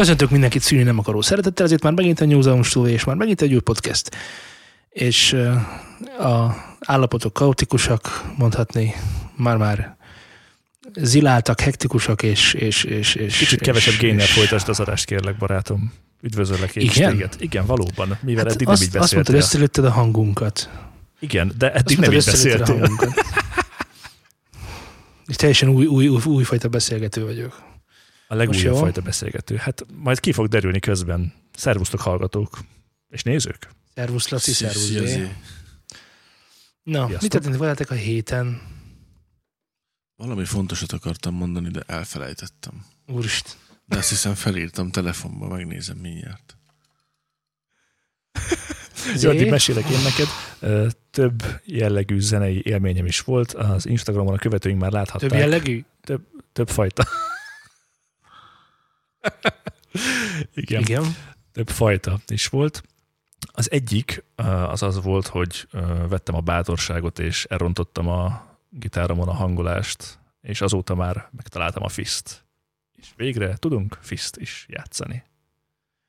Köszöntök mindenkit szűrni nem akaró szeretettel, ezért már megint a Newsroom Show, és már megint egy új podcast. És a állapotok kaotikusak, mondhatni, már ziláltak, hektikusak, és kicsit kevesebb génnel folytasd az adást, kérlek, barátom. Üdvözöllek én is téged. Igen, valóban. Mivel eddig nem így beszéltél. Azt mondtad, összelőtted a hangunkat. Igen, de eddig nem így beszéltél. És teljesen újfajta beszélgető vagyok. A legújabb fajta beszélgető. Hát majd ki fog derülni közben. Szervusztok, hallgatók és nézők. Szervusz, Laci, szervusz. Na, mit történt veletek a héten? Valami fontosat akartam mondani, de elfelejtettem. Úrist. De azt hiszem felírtam telefonba, megnézem mindjárt. Jó, addig mesélek én neked. Több jellegű zenei élményem is volt. Az Instagramon a követőink már láthatták. Több jellegű? Több fajta. Igen. Több fajta is volt. Az egyik az az volt, hogy vettem a bátorságot, és elrontottam a gitáromon a hangolást, és azóta már megtaláltam a Fist. És végre tudunk Fist is játszani.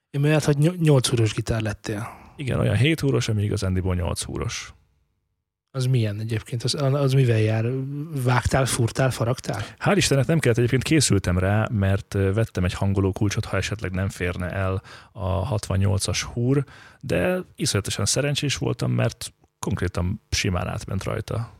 Én mert, hogy 8 húros gitár lettél. Igen, olyan 7 húros, ami igazándiból 8 húros. Az milyen egyébként? Az mivel jár? Vágtál, furtál, faragtál? Hál' Istennek nem kellett, egyébként készültem rá, mert vettem egy hangoló kulcsot, ha esetleg nem férne el a 68-as húr, de iszonyatosan szerencsés voltam, mert konkrétan simán átment rajta.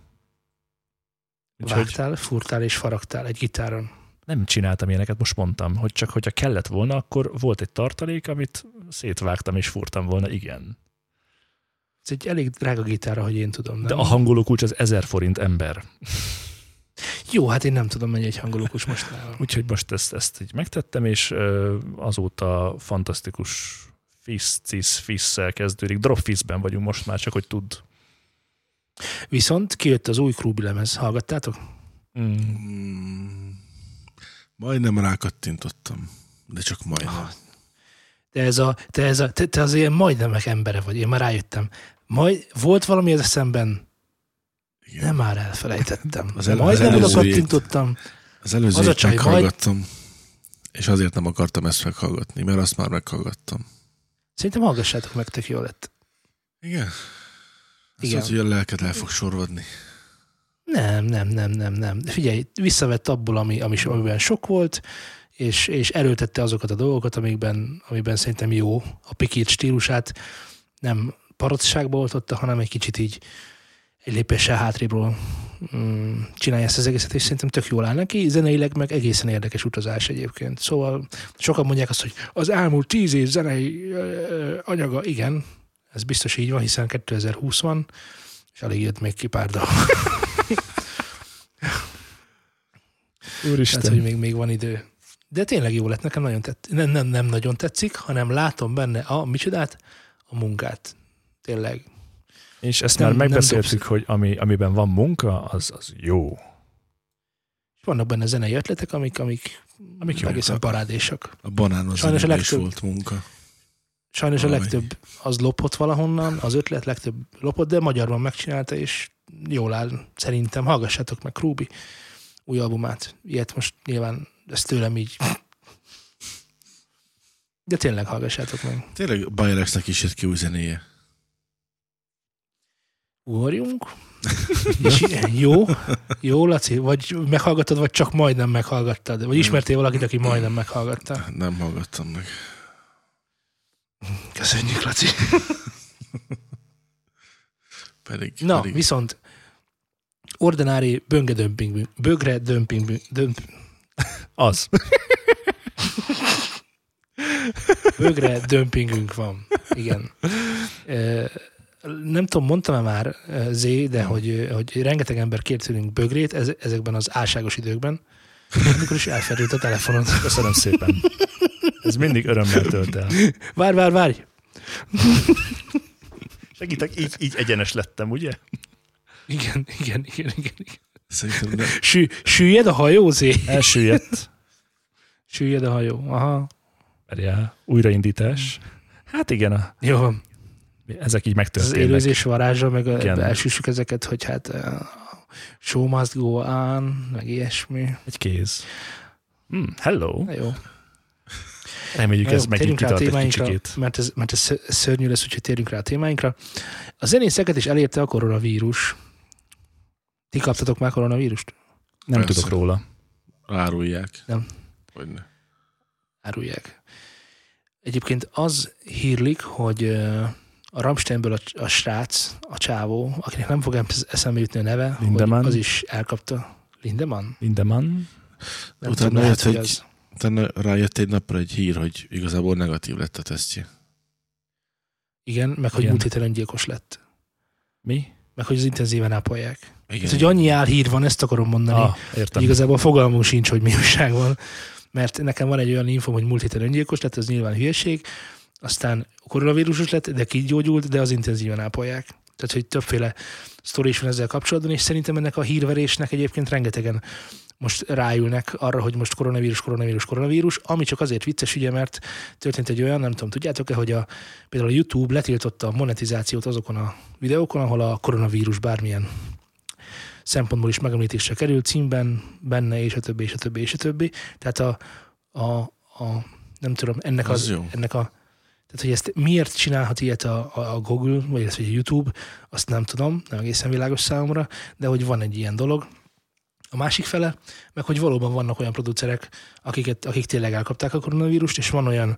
Úgyhogy vágtál, furtál és faragtál egy gitáron. Nem csináltam ilyeneket, most mondtam, hogy csak hogyha kellett volna, akkor volt egy tartalék, amit szétvágtam és furtam volna, igen. Ez egy elég drága gitár, ahogy én tudom. Nem? De a hangolókulcs az 1000 forint, ember. Jó, hát én nem tudom, mennyi egy hangolókulcs most nálam. Úgyhogy most ezt így megtettem, és azóta fantasztikus Fist-Cis-Fisszel kezdődik. Drop-Fist-ben vagyunk most már, csak hogy tudd. Viszont kijött az új Krúbi lemez. Hallgattátok? Majdnem rákattintottam, de csak majdnem. Ah. Te az ilyen majdnemek embere vagy, én már rájöttem. Volt valami az eszemben? Igen. Nem, már elfelejtettem. Majdnem oda kattintottam. Az előző éjt meghallgattam, és azért nem akartam ezt meghallgatni, mert azt már meghallgattam. Szerintem hallgassátok meg, tök jó lett. Igen? Igen. Azt, hogy a lelked el fog sorvadni. Nem. Figyelj, visszavett abból, amiben sok volt, és erőltette azokat a dolgokat, amiben szerintem jó, a pikírt stílusát nem paracságba oltotta, hanem egy kicsit így egy lépéssel hátrébről csinálja ezt az egészet, és szerintem tök jól áll neki, zeneileg meg egészen érdekes utazás egyébként. Szóval sokan mondják azt, hogy az elmúlt 10 év zenei anyaga, igen, ez biztos így van, hiszen 2020 van, és alig jött még ki pár dal. Úristen. Tehát, hogy még van idő. De tényleg jó lett, nekem nagyon tetszik. Nem nagyon tetszik, hanem látom benne micsodát? A munkát. Tényleg. És ezt már megbeszéltük, hogy amiben van munka, az jó. Vannak benne zenei ötletek, amik egészen parádésak. A banános zenében is volt munka. Sajnos a legtöbb az lopott valahonnan, az ötlet legtöbb lopott, de magyarban megcsinálta, és jól áll szerintem. Hallgassátok meg Krúbi új albumát. Ilyet most nyilván ez tőlem így. De tényleg hallgassátok meg. Tényleg Bajerexnek is jött ki új zenéje. Ugorjunk. Jó, Laci? Vagy meghallgattad, vagy csak majdnem meghallgattad? Vagy ismertél valakit, aki majdnem meghallgatta? Nem hallgattam meg. Köszönjük, Laci. pedig. Viszont ordinári bögre dömpingünk van. Igen. Nem tudom, mondtam-e már, Zé, de hogy rengeteg ember kért tőlünk bögrét ezekben az álságos időkben, amikor is elferdült a telefonod. Köszönöm szépen. Ez mindig örömmel tölt el. Várj! Segítek, így egyenes lettem, ugye? Igen. Szerintem nem. Süllyed a hajó, Zé? Elsüllyedt. Süllyed a hajó, aha. Várjál, újraindítás. Hát igen. Jó van. Ezek így megtörténnek. Az élőzés varázsa, meg elsüssük ezeket, hogy hát show must go on, meg ilyesmi. Egy kéz. Hello. Na jó. Reméljük, ez megint kitart egy kicsikét. Mert ez szörnyű lesz, úgyhogy térjünk rá a témáinkra. A zenészeket is elérte a koronavírus. Ti kaptatok már koronavírust? Nem. Persze. Tudok róla. Árulják. Nem. Hogyne. Árulják. Egyébként az hírlik, hogy a Rammsteinből a srác, a csávó, akinek nem fog eszembe jutni a neve, Lindemann. Az is elkapta. Lindemann. Nem utána tudom, lehet, hogy rájött egy napra egy hír, hogy igazából negatív lett a tesztje. Igen, meg hogy múlt héten öngyilkos lett. Mi? Meg hogy az intenzíven ápolják. Igen. Hát, hogy annyi álhír van, ezt akarom mondani. Értem. Igazából fogalmunk sincs, hogy mi újság van. Mert nekem van egy olyan infom, hogy múlt héten öngyilkos lett, ez nyilván hülyeség. Aztán koronavírusos lett, de kigyógyult, de az intenzíven ápolják. Tehát, hogy többféle sztori is van ezzel kapcsolatban, és szerintem ennek a hírverésnek egyébként rengetegen most ráülnek arra, hogy most koronavírus, ami csak azért vicces, ugye, mert történt egy olyan, nem tudom, tudjátok-e, hogy például a YouTube letiltotta a monetizációt azokon a videókon, ahol a koronavírus bármilyen szempontból is megemlítésre kerül, címben, benne, és a többi. Tehát nem tudom, tehát, hogy ezt miért csinálhat ilyet a Google, vagy ez, hogy a YouTube, azt nem tudom, nem egészen világos számomra, de hogy van egy ilyen dolog. A másik fele, meg hogy valóban vannak olyan producerek, akik tényleg elkapták a koronavírust, és van olyan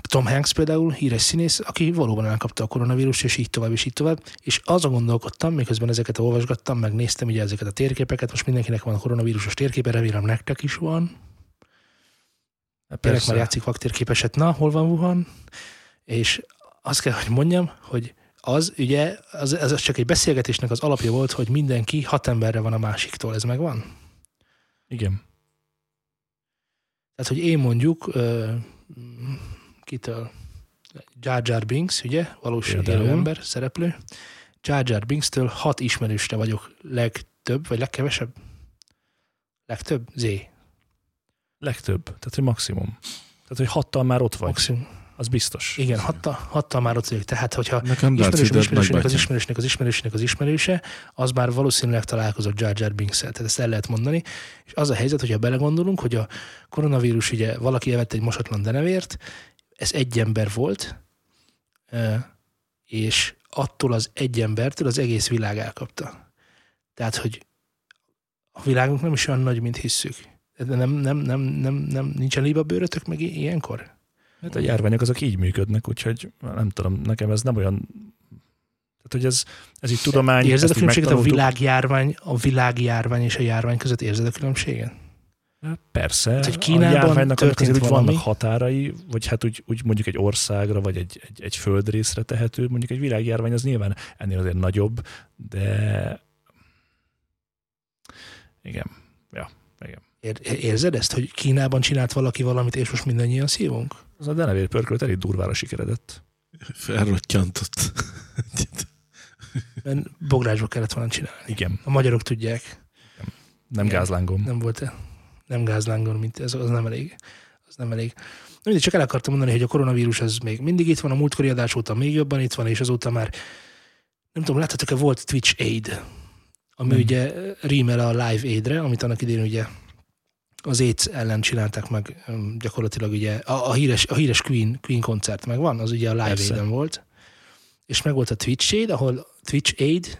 Tom Hanks például, híres színész, aki valóban elkapta a koronavírust, és így tovább. És azon gondolkodtam, miközben ezeket olvasgattam, megnéztem ugye ezeket a térképeket, most mindenkinek van a koronavírusos térképe, remélem nektek is van. Tényleg már játszik vaktérképeset, na, hol van Wuhan? És azt kell, hogy mondjam, hogy az ugye, ez csak egy beszélgetésnek az alapja volt, hogy mindenki 6 emberre van a másiktól, ez megvan? Igen. Tehát, hogy én mondjuk, kitől? Jar Jar Binks, ugye? Valós élő ember, szereplő. Jar Jar Binks-től 6 ismerősre vagyok legtöbb, vagy legkevesebb? Legtöbb? Legtöbb. Tehát, hogy maximum. Tehát, hogy 6-tal már ott vagy. Maximum. Az biztos. Igen, 6-tal már ott vagyok. Tehát, hogyha ismerősnek az ismerőse, az már valószínűleg találkozott Jar Jar Binks-el. Tehát ezt el lehet mondani. És az a helyzet, hogyha belegondolunk, hogy a koronavírus, ugye valaki evett egy mosatlan denevért, ez egy ember volt, és attól az egy embertől az egész világ elkapta. Tehát, hogy a világunk nem is olyan nagy, mint hisszük. Nem, nincsen liba bőrötök meg ilyenkor? Hát a járványok azok így működnek, úgyhogy nem tudom, nekem ez nem olyan... Tehát, hogy ez így tudomány... Érzed a különbséget a világjárvány és a járvány között? Érzed a különbséget? Persze. Tehát, hogy Kínában a járványnak azért vannak határai, vagy hát úgy mondjuk egy országra, vagy egy földrészre tehető. Mondjuk egy világjárvány az nyilván ennél azért nagyobb, de... Igen. Érzed ezt, hogy Kínában csinált valaki valamit, és most mindannyian szívunk? Az a denevérpörkölt elég durvára sikeredett. Felrottyantott. Bográcsba kellett volna csinálni. Igen. A magyarok tudják. Igen. Nem gázlángon. Nem volt-e? Nem gázlángon, mint ez, az nem elég. Mindig csak el akartam mondani, hogy a koronavírus az még mindig itt van, a múltkori adás óta még jobban itt van, és azóta már, nem tudom, láthatok-e, volt Twitch Aid, ami ugye rímel a Live Aid-re, amit annak idén ugye az AIDS ellen csinálták meg gyakorlatilag ugye a híres Queen koncert megvan, az ugye a Live Aid-en volt. És meg volt a Twitch Aid,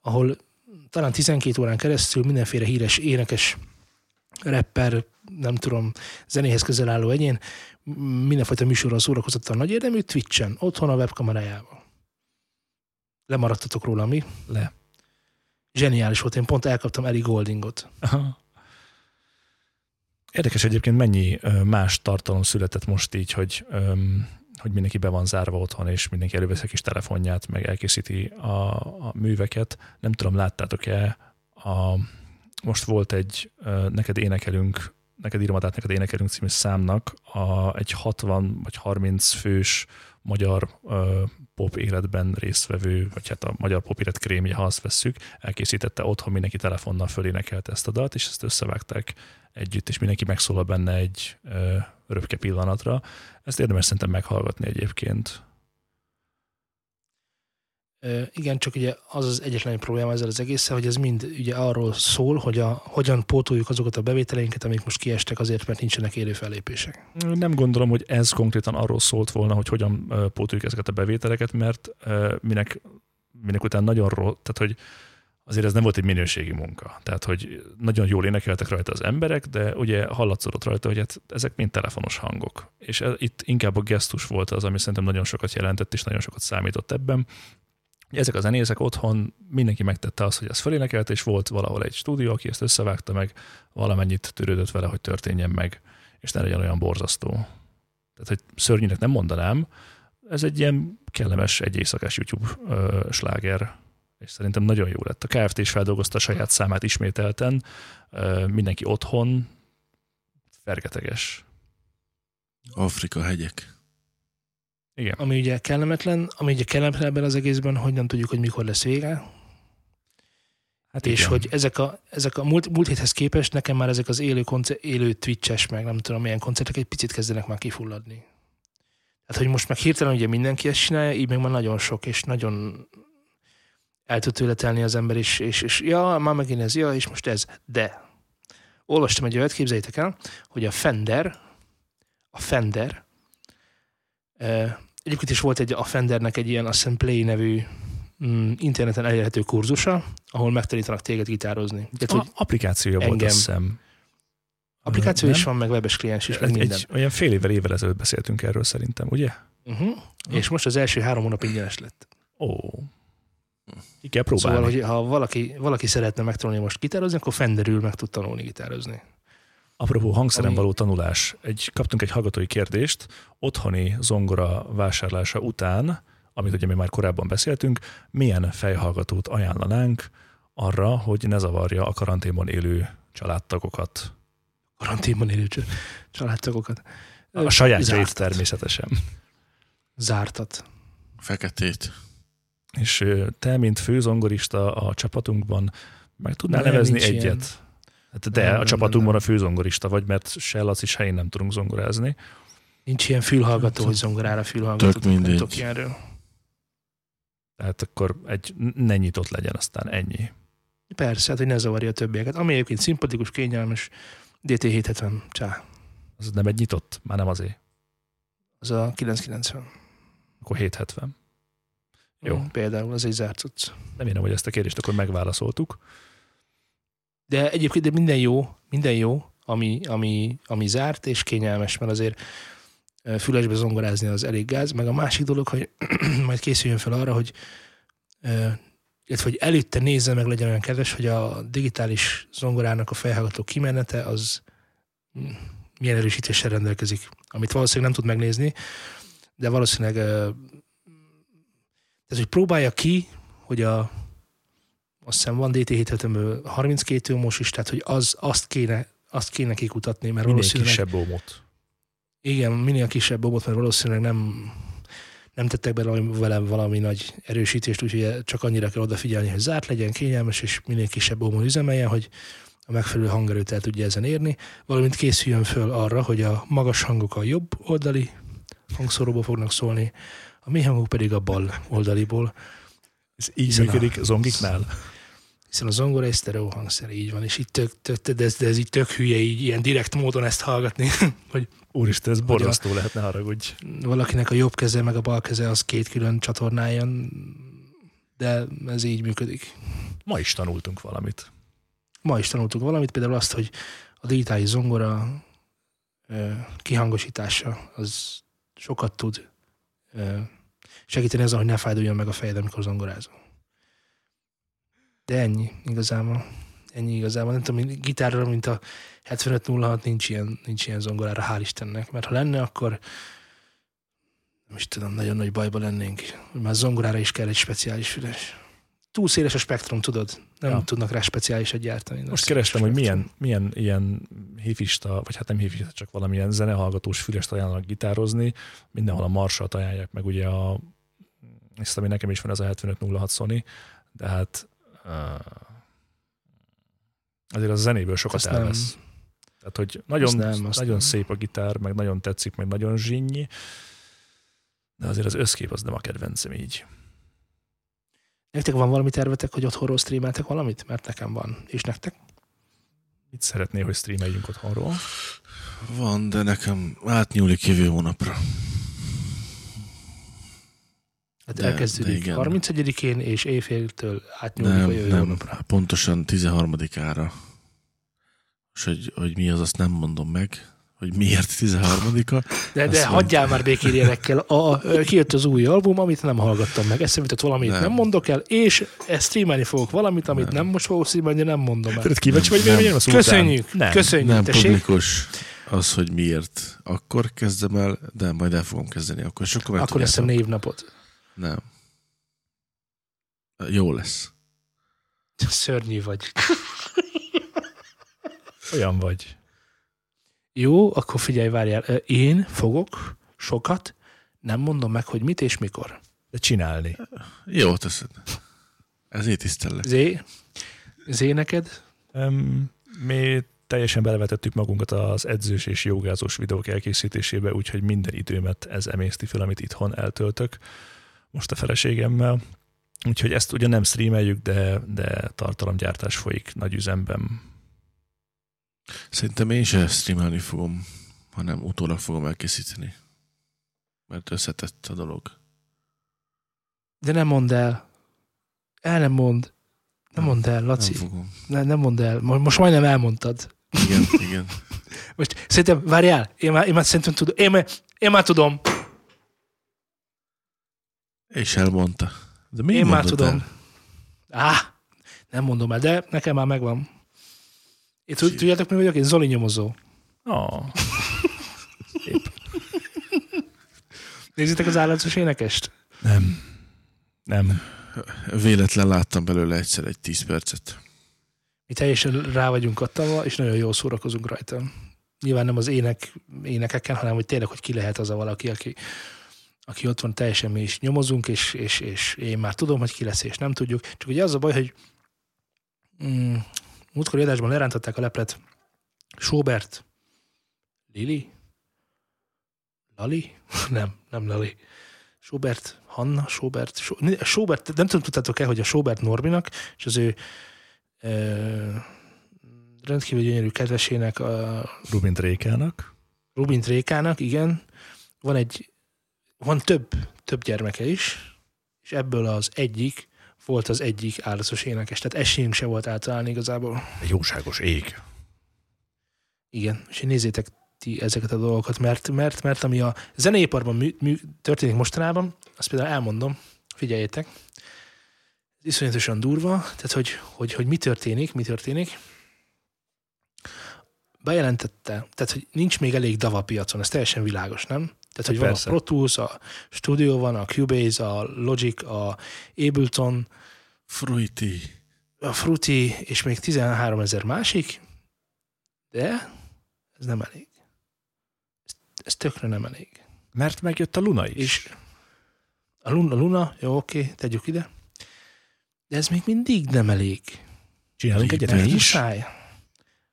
ahol talán 12 órán keresztül mindenféle híres énekes, rapper, nem tudom, zenéhez közel álló egyén mindenfajta műsorral szórakozott a nagy érdemű Twitch-en, otthon a webkamerájával. Lemaradtatok róla, mi? Le. Zseniális volt, én pont elkaptam Eli Gouldingot. Aha. Érdekes egyébként, mennyi más tartalom született most így, hogy mindenki be van zárva otthon, és mindenki előveszi a kis telefonját, meg elkészíti a műveket. Nem tudom, láttátok-e, most volt egy Neked énekelünk című számnak egy 60 vagy 30 fős magyar pop életben résztvevő, vagy hát a magyar pop élet krémje, ha azt vesszük, elkészítette otthon, mindenki telefonnal fölénekelte ezt a dalt, és ezt összevágták együtt, és mindenki megszólal benne egy röpke pillanatra. Ezt érdemes szerintem meghallgatni egyébként. Igen, csak ugye az az egyetlen probléma ezzel az egészen, hogy ez mind ugye arról szól, hogy hogyan pótoljuk azokat a bevételeinket, amik most kiestek azért, mert nincsenek élő fellépések. Nem gondolom, hogy ez konkrétan arról szólt volna, hogy hogyan pótoljuk ezeket a bevételeket, mert minek után nagyon rossz, tehát hogy azért ez nem volt egy minőségi munka. Tehát, hogy nagyon jól énekeltek rajta az emberek, de ugye hallatszódott rajta, hogy hát ezek mind telefonos hangok. És itt inkább a gesztus volt az, ami szerintem nagyon sokat jelentett, és nagyon sokat számított ebben. Ezek a zenészek otthon mindenki megtette azt, hogy ez fölénekelt, és volt valahol egy stúdió, aki ezt összevágta meg, valamennyit törődött vele, hogy történjen meg, és ne legyen olyan borzasztó. Tehát, hogy szörnyűnek nem mondanám, ez egy ilyen kellemes, egy éjszakás YouTube sláger, és szerintem nagyon jó lett. A Kft. Is feldolgozta a saját számát ismételten, mindenki otthon, fergeteges. Afrika hegyek. Igen. Ami ugye kellemetlen ebben az egészben, hogy nem tudjuk, hogy mikor lesz vége. Hát és igen. Hogy ezek a múlt héthez képest nekem már ezek az élő twitches, meg nem tudom milyen koncertek egy picit kezdenek már kifulladni. Tehát, hogy most meg hirtelen ugye mindenki ezt csinálja, így meg már nagyon sok, és nagyon el tud tőle telni az ember is, és ja, már megint ez, ja, és most ez. De olvastam egy olyat, képzeljétek el, hogy a Fender egyébként is volt a Fendernek egy ilyen, azt hiszem, Play nevű interneten elérhető kurzusa, ahol megtanítanak téged gitározni. Tehát, applikációja volt, azt hiszem. Applikáció is van, meg webes kliens is, meg minden. Olyan fél évvel ezelőtt beszéltünk erről szerintem, ugye? Uh-huh. És most az első 3 hónap ingyenes lett. Ó. Ki kell próbálni. Szóval, hogy ha valaki szeretne megtanulni most gitározni, akkor Fenderül meg tud tanulni gitározni. Apropó hangszeren való tanulás. Kaptunk egy hallgatói kérdést, otthoni zongora vásárlása után, amit ugye mi már korábban beszéltünk, milyen fejhallgatót ajánlanánk arra, hogy ne zavarja a karanténban élő családtagokat. Karanténban élő családtagokat? A sajátjait természetesen. Zártat. Feketét. És te, mint főzongorista a csapatunkban, meg tudnál nevezni egyet? Ilyen. De nem, a csapatunkban a főzongorista vagy, mert se Laci, se én nem tudunk zongorázni. Nincs ilyen fülhallgató, hogy zongorára fülhallgatót. Tök mindegy. Tehát akkor ne nyitott legyen, aztán ennyi. Persze, hát, hogy ne zavarja a többieket. Ami egyébként szimpatikus, kényelmes, DT770, csá. Az nem egy nyitott? Már nem azért. Az a 990. Akkor 770. Jó. Például az egy zárt cucc. Remélem, hogy ezt a kérdést akkor megválaszoltuk. De egyébként minden jó, ami zárt és kényelmes, mert azért fülesbe zongorázni az elég gáz. Meg a másik dolog, hogy majd készüljön fel arra, hogy előtte nézze meg, legyen olyan kedves, hogy a digitális zongorának a fejhallgató kimenete az milyen erősítéssel rendelkezik, amit valószínűleg nem tud megnézni, de valószínűleg ez, hogy próbálja ki, hogy azt hiszem van DT770-ből 32 ómos is, tehát hogy azt kéne kikutatni, mert minél valószínűleg... Minél kisebb ómot. Igen, minél kisebb ómot, mert valószínűleg nem tettek bele velem valami nagy erősítést, úgyhogy csak annyira kell odafigyelni, hogy zárt legyen, kényelmes, és minél kisebb ómon üzemeljen, hogy a megfelelő hangerőt el tudja ezen érni. Valamint készüljön föl arra, hogy a magas hangok a jobb oldali hangszóróból fognak szólni, a mély hangok pedig a bal oldaliból. Ez így működik zongiknál? Hiszen a zongora egy sztereó hangszer, így van, és így ez így tök hülye, így ilyen direkt módon ezt hallgatni. Hogy, úristen, ez borzasztó lehetne, haragudj. Valakinek a jobb keze meg a bal keze az két külön csatornáján, de ez így működik. Ma is tanultunk valamit, például azt, hogy a digitális zongora kihangosítása az sokat tud segíteni azon, hogy ne fájduljon meg a fejed, amikor zongorázol. De ennyi igazából. Nem tudom, gitárra, mint a 7506 nincs ilyen zongorára, hál' Istennek. Mert ha lenne, akkor nem is tudom, nagyon nagy bajba lennénk. Már zongorára is kell egy speciális füles. Túl széles a spektrum, tudod? Nem tudnak rá speciálisat gyártani. Most kerestem, hogy milyen ilyen hifista, vagy hát nem hifista, csak valamilyen zenehallgatós fülest ajánlanak gitározni. Mindenhol a Marshall-t ajánlják, meg ugye hiszem, nekem is van ez a 7506 Sony, de hát azért a zenéből sokat elvesz. Tehát, hogy nagyon szép a gitár, meg nagyon tetszik, meg nagyon zsinnyi, de azért az összkép az nem a kedvencem így. Nektek van valami tervetek, hogy otthonról streameltek valamit? Mert nekem van. És nektek? Mit szeretnél, hogy streameljünk otthonról? Van, de nekem átnyúlik jövő hónapra. Hát de, elkezdődik 31-én, és éjféltől átnyúlik a jövő hónapra. Pontosan 13-ára. És hogy mi az, azt nem mondom meg, hogy miért 13-a. De hagyjál már békérjelekkel. Kijött az új album, amit nem hallgattam meg. Eszembe jutott valamit, nem mondok el, és streamelni fogok valamit, amit nem most fogok streamelni, nem mondom el. Kíváncsi vagy, miért az után? Köszönjük. Nem publikus az, hogy miért. Akkor kezdem el, de majd el fogom kezdeni. Akkor leszem névnapot. Nem. Jó lesz. Szörnyű vagy. Olyan vagy. Jó, akkor figyelj, várjál. Én fogok sokat, nem mondom meg, hogy mit és mikor. De csinálni. Jó, teszed. Ezért tisztellek. Zé neked? Mi teljesen belevetettük magunkat az edzős és jogázós videók elkészítésébe, úgyhogy minden időmet ez emészti fel, amit itthon eltöltök. Most a feleségemmel. Úgyhogy ezt ugye nem streameljük, de tartalomgyártás folyik nagy üzemben. Szerintem én sem streamelni fogom, hanem utólag fogom elkészíteni. Mert összetett a dolog. De nem mondd el. El nem mondd. Nem mondd el, Laci. Nem fogom. Nem mondd el. Most majdnem elmondtad. Igen. Most szerintem, várjál, én már szerintem tudom. Én már tudom. És elmondta. De én már tudom. Nem mondom el, de nekem már megvan. Én tudjátok, mi vagyok? Én Zoli nyomozó. Nézitek az állatos énekest? Nem. Véletlen láttam belőle egyszer egy 10 percet. Mi teljesen rá vagyunk adtava, és nagyon jól szórakozunk rajta. Nyilván nem az énekeken, hanem hogy tényleg, hogy ki lehet az a valaki, aki ott van, teljesen mi is nyomozunk, és én már tudom, hogy ki lesz, és nem tudjuk. Csak ugye az a baj, hogy múltkori adásban lerántották a leplet Sobert, nem Lali, Sobert, nem tudom, tudtátok-e, hogy a Sobert Norbinak, és az ő rendkívül gyönyörű kedvesének, a Rubin Trékának, igen, van több gyermeke is, és ebből az egyik volt az egyik állatos énekes. Tehát esélyünk se volt általán igazából. Egy jóságos ég. Igen, és nézzétek ti ezeket a dolgokat, mert ami a zeneiparban történik mostanában, azt például elmondom, figyeljétek, iszonyatosan durva, tehát hogy mi történik. Bejelentette, tehát hogy nincs még elég DAW a piacon, ez teljesen világos, nem? Tehát, hogy persze. Van a Pro Tools, a Studio van, a Cubase, a Logic, a Ableton, a Fruity, és még 13 000 másik, de ez nem elég. Ez tökre nem elég. Mert megjött a Luna is. És a Luna, jó, oké, tegyük ide. De ez még mindig nem elég. Csinálunk egyet is.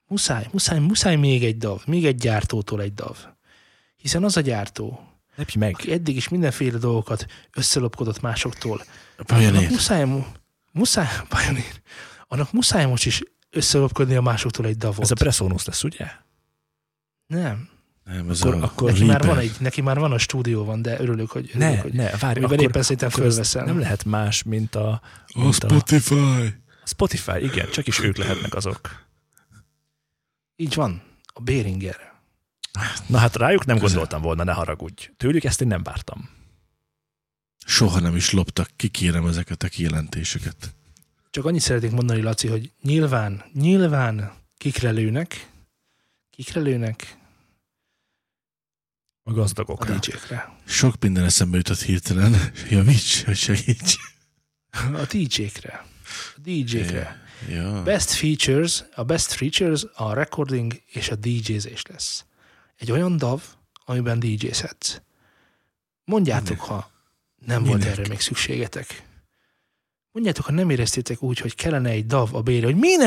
Muszáj még egy gyártótól egy DAW. Hiszen az a gyártó, aki eddig is mindenféle dolgokat összelopkodott másoktól. Annak muszáj most is összelopkodni a másoktól egy davot. Ez a Presonus lesz, ugye? Nem ez akkor neki már van a stúdióban, de örülök, hogy... Várj, miben éppen szerintem fölveszem. Nem lehet más, mint a Spotify. A Spotify, igen, csak is ők lehetnek azok. Így van, a Behringer. Na hát rájuk nem gondoltam volna, ne haragudj. Tőlük ezt én nem vártam. Soha nem is loptak, kikérem ezeket a kijelentéseket. Csak annyit szeretnék mondani, Laci, hogy nyilván kikrelőnek a gazdagokra. A DJ-kre. Sok minden eszembe jutott hirtelen. Javíts, hogy segíts. A DJ-kre. Ja. Best features, a recording és a DJ-zés lesz. Egy olyan DAW, amiben DJ-zhetsz. Mondjátok, ha nem volt erre még szükségetek. Mondjátok, ha nem éreztétek úgy, hogy kellene egy DAW a Behringer, hogy miért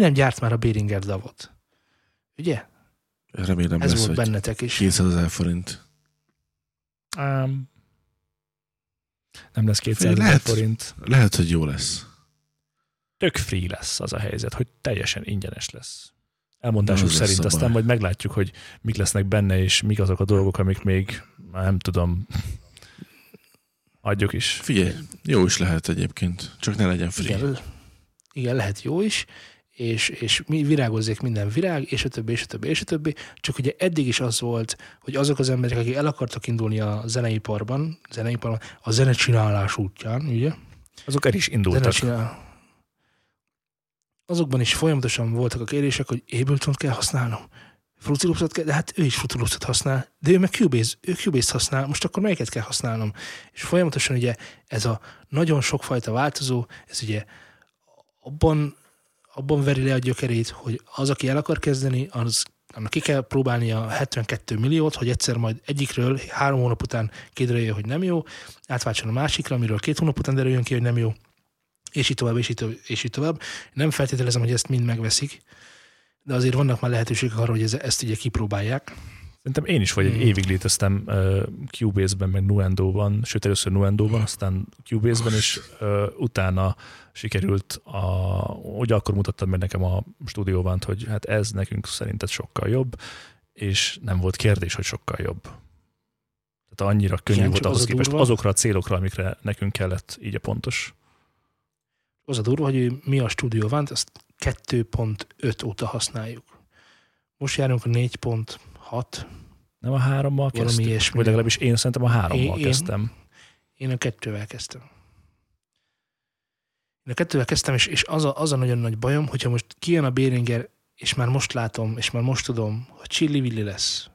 nem gyárt már a Behringer DAW-ot. Ugye? Remélem ez lesz, volt bennetek is. 200 000 forint. Nem lesz 200 forint. Lehet, hogy jó lesz. Tök free lesz az a helyzet, hogy teljesen ingyenes lesz. Elmondások szerint szabály. Aztán majd meglátjuk, hogy mik lesznek benne, és mik azok a dolgok, amik még, nem tudom, adjuk is. Figyelj, jó is lehet egyébként, csak ne legyen free. Igen, lehet jó is, és virágozzék minden virág, és a többi, és a többi, és a többi. Csak ugye eddig is az volt, hogy azok az emberek, akik el akartak indulni a zeneiparban a zenecsinálás útján, ugye? Azok el is indultak. Azokban is folyamatosan voltak a kérések, hogy Ableton-t kell használnom, Fruity Loops-ot kell, de hát ő is Fruity Loops-ot használ, de ő meg Cubase-t használ, most akkor melyiket kell használnom? És folyamatosan ugye ez a nagyon sokfajta változó, ez ugye abban veri le a gyökerét, hogy az, aki el akar kezdeni, annak ki kell próbálni a 72 milliót, hogy egyszer majd egyikről 3 hónap után kiderüljön, hogy nem jó, átváltson a másikra, amiről 2 hónap után derüljön ki, hogy nem jó, és így tovább, és így tovább. Nem feltételezem, hogy ezt mind megveszik, de azért vannak már lehetőségek arra, hogy ezt ugye kipróbálják. Szerintem én is vagy egy évig léteztem Cubase-ben, meg Nuendo-ban, sőt először Nuendo-ban, aztán Cubase-ben, és utána sikerült, ugye akkor mutattad meg nekem a stúdióban, hogy hát ez nekünk szerinted sokkal jobb, és nem volt kérdés, hogy sokkal jobb. Tehát annyira könnyű volt ahhoz képest azokra a célokra, amikre nekünk kellett, így a pontos. Az a durva, hogy mi a Studio One-t, azt 2.5 óta használjuk. Most járunk a 4.6. Nem a 3-mal kezdtük? Vagy legalábbis én szerintem a 3-mal kezdtem. Én a 2-vel kezdtem. És az a nagyon nagy bajom, hogyha most kijön a Behringer, és már most látom, és már most tudom, hogy csillivilli lesz.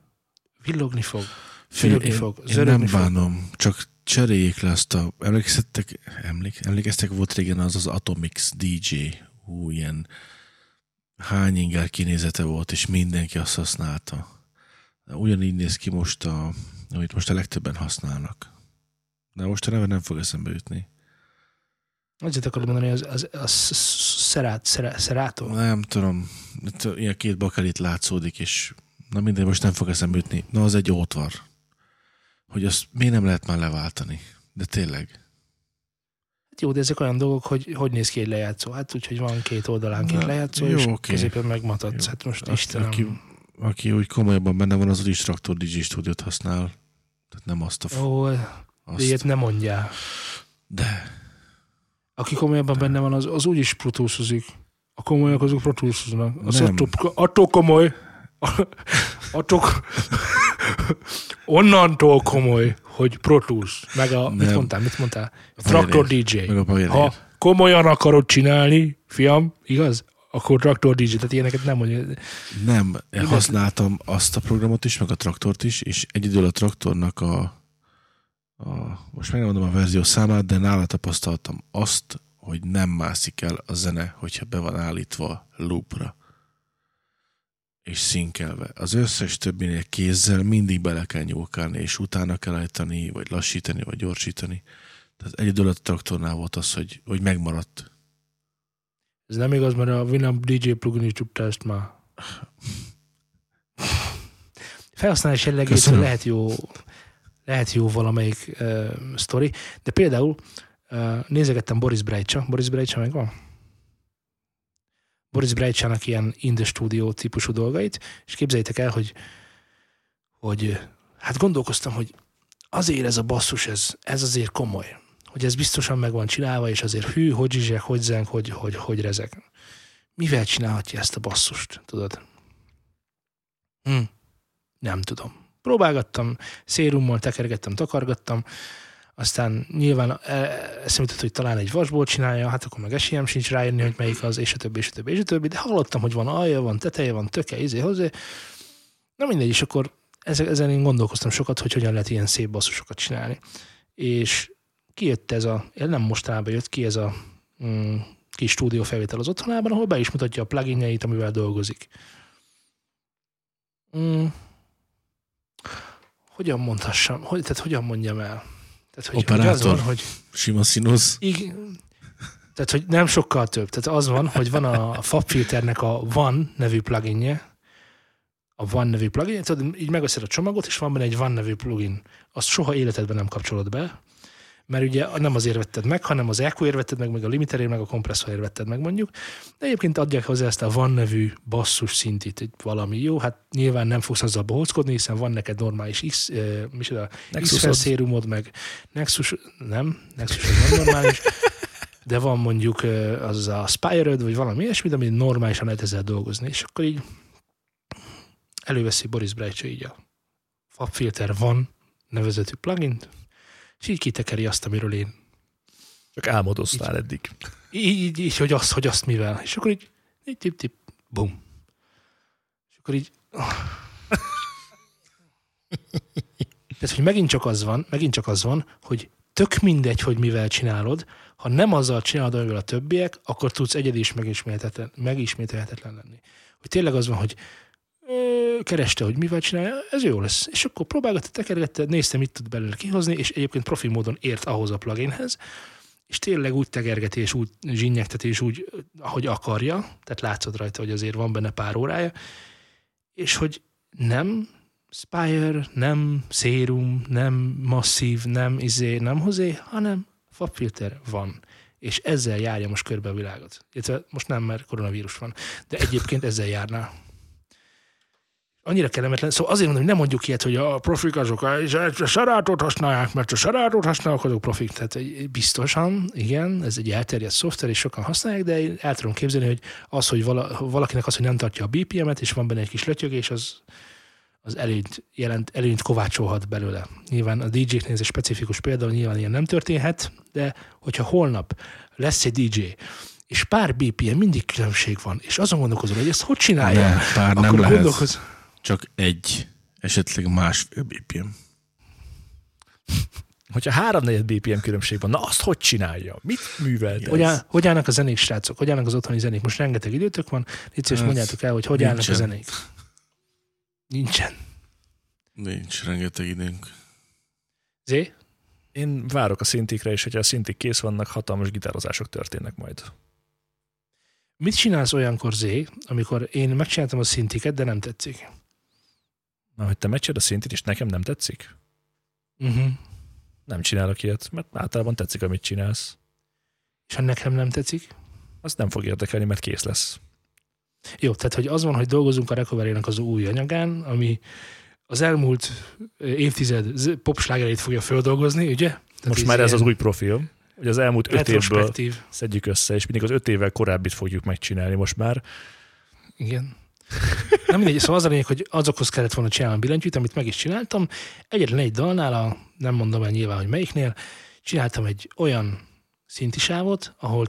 Villogni fog. Én nem bánom, csak cseréljék le azt a... Emlékeztek, volt régen az Atomix DJ, ilyen hány inger kinézete volt, és mindenki azt használta. De ugyanígy néz ki most, amit most a legtöbben használnak. De most a neve nem fog eszembe jutni. Azért akarod mondani, Serato? Nem tudom. Ilyen 2 bakelit látszódik, és na mindegy, most nem fog eszembe jutni. Na, az egy ótvar. Hogy azt miért nem lehet már leváltani? De tényleg. Hát jó, de ezek olyan dolgok, hogy néz ki egy lejátszó. Hát úgyhogy van 2 oldalán 2 lejátszó, jó, és középen megmatadsz. Hát most Istenem. Aki úgy komolyabban benne van, az is Traktor DJ stúdiót használ. Tehát nem azt a... Ó, ilyet nem mondjál. De. Aki komolyabban benne van, az úgyis protúszozik. A komolyak azok protúszoznak. Az attól komoly. Onnantól komoly, hogy Pro Tools, meg a... Mit mondtál? A Traktor DJ. Ha komolyan akarod csinálni, fiam, igaz? Akkor Traktor DJ, tehát ilyeneket nem mondja. Nem, én használtam azt a programot is, meg a Traktort is, és egy idő a Traktornak most megmondom a verzió számát, de nála tapasztaltam azt, hogy nem mászik el a zene, hogyha be van állítva loopra és szinkelve. Az összes többinél kézzel mindig bele kell nyúlkálni, és utána kell állítani, vagy lassítani, vagy gyorsítani. Tehát egy dolog a Traktornál volt az, hogy megmaradt. Ez nem igaz, mert a Winamp DJ plugin is tudta ezt már. Felhasználás jellegétől lehet jó valamelyik sztori, de például nézegettem Boris Brejcha megvan? Boris Brejcsának ilyen indie stúdió típusú dolgait, és képzeljétek el, hogy hát gondolkoztam, hogy azért ez a basszus, ez azért komoly, hogy ez biztosan meg van csinálva, és azért hű, hogy zsizsek, hogy zenk, hogy rezek. Mivel csinálhatja ezt a basszust, tudod? Nem tudom. Próbálgattam, szérummal tekergettem, takargattam, aztán nyilván eszemültött, hogy talán egy vasból csinálja, hát akkor meg esélyem sincs rájönni, hogy melyik az, és a többi, de hallottam, hogy van alja, van teteje, van töke, hozzá. Na mindegy, és akkor ezen én gondolkoztam sokat, hogy hogyan lehet ilyen szép basszusokat csinálni. És kijött nem mostanában jött ki ez a kis stúdiófelvétel az otthonában, ahol be is mutatja a pluginjeit, amivel dolgozik. Hogyan mondhassam? Tehát hogyan mondjam el? Tehát, operátor, van, hogy sima színusz. Tehát, hogy nem sokkal több. Tehát az van, hogy van a FAB-filternek a One nevű pluginje. Tudod, így megveszed a csomagot, és van benne egy One nevű plugin. Azt soha életedben nem kapcsolod be, mert ugye nem azért vetted meg, hanem az EQ-ért vetted meg, meg a limiterért, meg a kompresszorért vetted meg mondjuk. De egyébként adják hozzá ezt a van nevű basszus szintit, egy valami jó, hát nyilván nem fogsz azzal bohóckodni, hiszen van neked normális X-felszérumod, meg Nexus nem normális, de van mondjuk az a Spire-öd, vagy valami ilyesmit, ami normálisan lehet ezzel dolgozni, és akkor így előveszi Boris Brejcha így a FabFilter van nevezetű plugin-t, és így kitekeri azt, amiről én. Csak álmodoztál így, eddig. Így hogy azt mivel. És akkor így tip-tip, bum. És akkor így... Tehát, hogy megint csak az van, hogy tök mindegy, hogy mivel csinálod, ha nem azzal csinálod, amivel a többiek, akkor tudsz egyedi és megismételhetetlen lenni. Hogy tényleg az van, hogy kereste, hogy mivel csinálja, ez jó lesz. És akkor próbálgatta, tekergette, néztem, mit tud belőle kihozni, és egyébként profi módon ért ahhoz a pluginhez, és tényleg úgy tekergeti, és úgy zsinnyegteti, és úgy, ahogy akarja, tehát látszod rajta, hogy azért van benne pár órája, és hogy nem Spire, nem Serum, nem Masszív, nem hozé, hanem FabFilter van. És ezzel járja most körbe a világot. Most nem, mert koronavírus van, de egyébként ezzel járná. Annyira kellemetlen. Szóval azért mondom, hogy nem mondjuk ilyet, hogy a profik azok a Seratót használják, mert a Seratót használják, azok profik. Tehát biztosan, igen, ez egy elterjedt szoftver, és sokan használják, de én el tudom képzelni, hogy az, hogy valakinek az, hogy nem tartja a BPM-et, és van benne egy kis lötyögés, az előnyt kovácsolhat belőle. Nyilván a DJ-knél ez egy specifikus példa, nyilván ilyen nem történhet, de hogyha holnap lesz egy DJ, és pár BPM mindig különbség van, és azon gondolkozol, hogy ezt hogy csinálja? Ne, pár akkor nem lehet. Csak egy, esetleg másfél BPM. Hogyha 3/4 BPM különbség van, na azt hogy csinálja? Mit művelt ez? Hogy állnak a zenék, srácok? Hogy állnak az otthoni zenék? Most rengeteg időtök van, és mondjátok el, hogy állnak a zenék. Nincsen. Nincs rengeteg időnk. Zé? Én várok a szintikre, és hogyha a szintik kész vannak, hatalmas gitározások történnek majd. Mit csinálsz olyankor, Zé, amikor én megcsináltam a szintiket, de nem tetszik? Na, hogy te megcsinálod a szintit, és nekem nem tetszik? Uh-huh. Nem csinálok ilyet, mert általában tetszik, amit csinálsz. És ha nekem nem tetszik? Azt nem fog érdekelni, mert kész lesz. Jó, tehát hogy az van, hogy dolgozunk a Recovery-nek az új anyagán, ami az elmúlt évtized popslágereit fogja földolgozni, ugye? Tehát most már ez az új profil, hogy az elmúlt 5 évből szedjük össze, és mindig az 5 évvel korábbit fogjuk megcsinálni most már. Igen. Na mindegy, szóval az a lényeg, hogy azokhoz kellett volna csinálni a billentyűt, amit meg is csináltam. Egyetlen egy dalnál, nem mondom el nyilván, hogy melyiknél, csináltam egy olyan szintisávot, ahol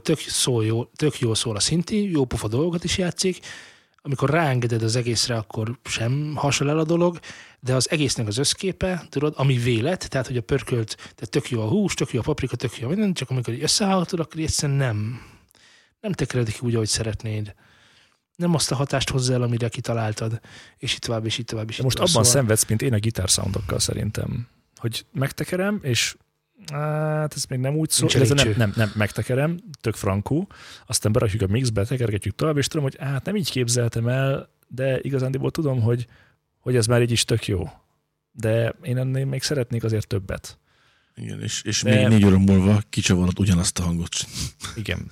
tök jól szól a szinti, jó pofa dolgokat is játszik. Amikor ráengeded az egészre, akkor sem hasonl el a dolog, de az egésznek az összképe, tudod, ami vélet, tehát hogy a pörkölt, tehát tök jó a hús, tök jó a paprika, tök jó minden, csak amikor összehallgatod, akkor egyszerűen nem tekeredik úgy, ahogy szeretnéd. Nem azt a hatást hozzá el, amire kitaláltad, és így tovább, és így tovább. És de most abban szenvedsz, mint én a gitársoundokkal szerintem, hogy megtekerem, és hát ez még nem úgy szól, nem megtekerem, tök frankú, aztán berakjuk a mixbe, tekergetjük tovább, és tudom, hogy hát nem így képzeltem el, de igazándiból tudom, hogy ez már így is tök jó. De én ennél még szeretnék azért többet. Igen, és de... még 4 óra múlva kicsavarod ugyanazt a hangot. Igen.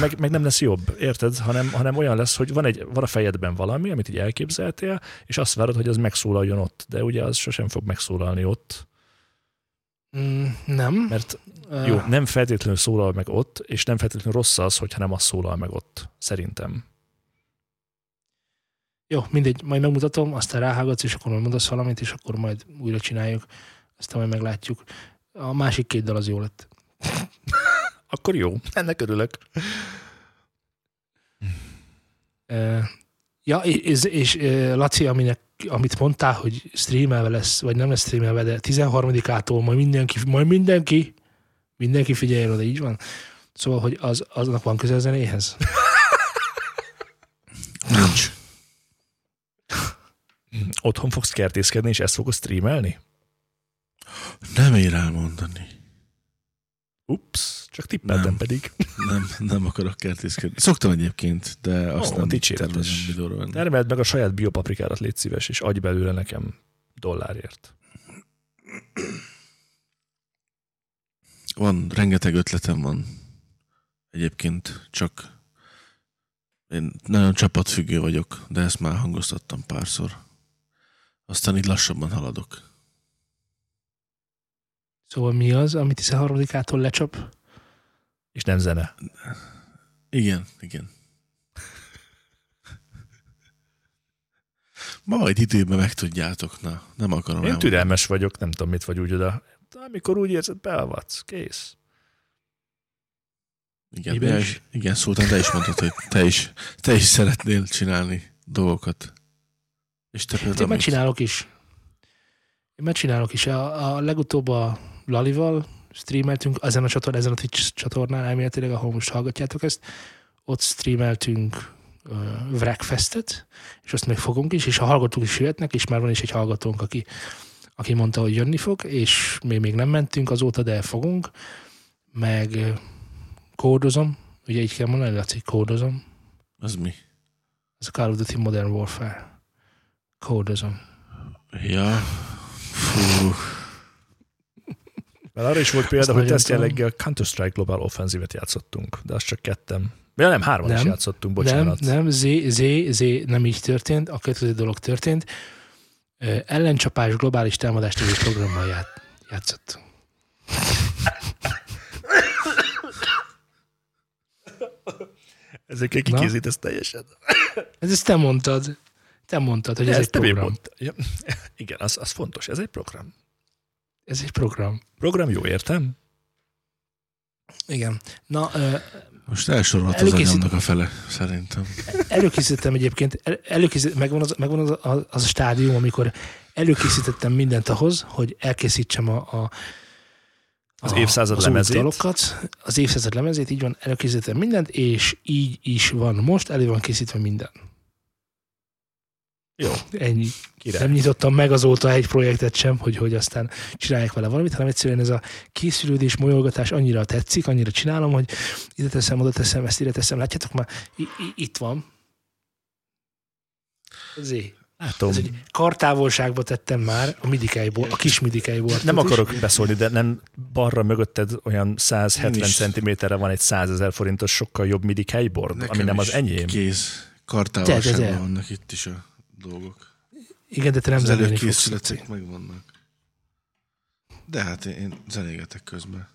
Meg nem lesz jobb, érted? Hanem olyan lesz, hogy van a fejedben valami, amit így elképzeltél, és azt várod, hogy az megszólaljon ott. De ugye az sosem fog megszólalni ott. Nem. Mert jó, nem feltétlenül szólal meg ott, és nem feltétlenül rossz az, hogyha nem az szólal meg ott, szerintem. Jó, mindegy, majd megmutatom, aztán ráhágatsz, és akkor majd mondasz valamit, és akkor majd újra csináljuk, aztán majd meglátjuk. A másik 2 dal az jó lett. Akkor jó, ennek örülök. Ja, és Laci, amit mondtál, hogy streamelve lesz, vagy nem lesz streamelve, de 13-ától majd mindenki figyeljen oda, így van. Szóval, hogy aznak van közel zenéhez? Nincs. Otthon fogsz kertészkedni, és ezt fogod streamelni? Nem ér elmondani. Ups, csak tippeltem nem, pedig. Nem akarok kertészkedni. Szoktam egyébként, de azt nem termelem. Termeld meg a saját biopaprikárat, légy szíves, és adj belőle nekem dollárért. van, rengeteg ötletem van. Egyébként csak én nagyon csapatfüggő vagyok, de ezt már hangoztattam párszor. Aztán így lassabban haladok. Szóval mi az, amit 13-ától lecsap? És nem zene. Igen, igen. Majd időben megtudjátok, na, nem akarom. Én türelmes vagyok, nem tudom, mit vagy úgy oda. Amikor úgy érzed, beavatsz, kész. Igen, igen, szóltam, te is mondtad, hogy te is szeretnél csinálni dolgokat. És te például én megcsinálok is. A legutóbb a Lalival streameltünk, ezen a Twitch csatornán elméletileg, ahol most hallgatjátok ezt, ott streameltünk Wreckfestet, és azt még fogunk is, és a hallgatók is jöhetnek, és már van is egy hallgatónk, aki mondta, hogy jönni fog, és mi még nem mentünk azóta, de fogunk, meg kódozom, ugye így kell mondani, Laci, kódozom. Az mi? Ez a Call of Duty Modern Warfare. Kódozom. Ja. Fú. Mert arra is volt példa, hogy tesztjelleggel Counter-Strike Global Offensive-et játszottunk, de azt csak kettem. Ja, nem, hárman is játszottunk, bocsánat. Nem, nem így történt, a következő dolog történt. Ellencsapás globális támadást egy programmal játszottunk. Ezekkel kikézít ezt teljesen. Ezt te mondtad. Hogy de ez egy program. Ja, igen, az fontos. Ez egy program. Program, jó, értem? Igen. Na... most elsorolt az anyamnak a fele, szerintem. Előkészítettem egyébként, megvan az a stádium, amikor előkészítettem mindent ahhoz, hogy elkészítsem az évszázad lemezét. Az évszázad lemezét, így van, előkészítettem mindent, és így is van most, elő van készítve minden. Jó. Ennyi. Király. Nem nyitottam meg azóta egy projektet sem, hogy aztán csinálják vele valamit, hanem egyszerűen ez a készülődés, molyolgatás annyira tetszik, annyira csinálom, hogy ide teszem, oda teszem, ezt ide teszem. Látjátok már? Itt van. Zé. Látom. Ez egy kartávolságba tettem már a midikáiból, a kis midikáiból. Nem akarok beszólni, de nem balra mögötted olyan 170 centiméterre van egy 100 000 forintos sokkal jobb midikáibord, ami nem az enyém. Kész. Kartávolságban vannak itt is a dolgok. Igen, de te nem zenélni fogsz. Előkészületek megvannak. De hát én zenégetek közben.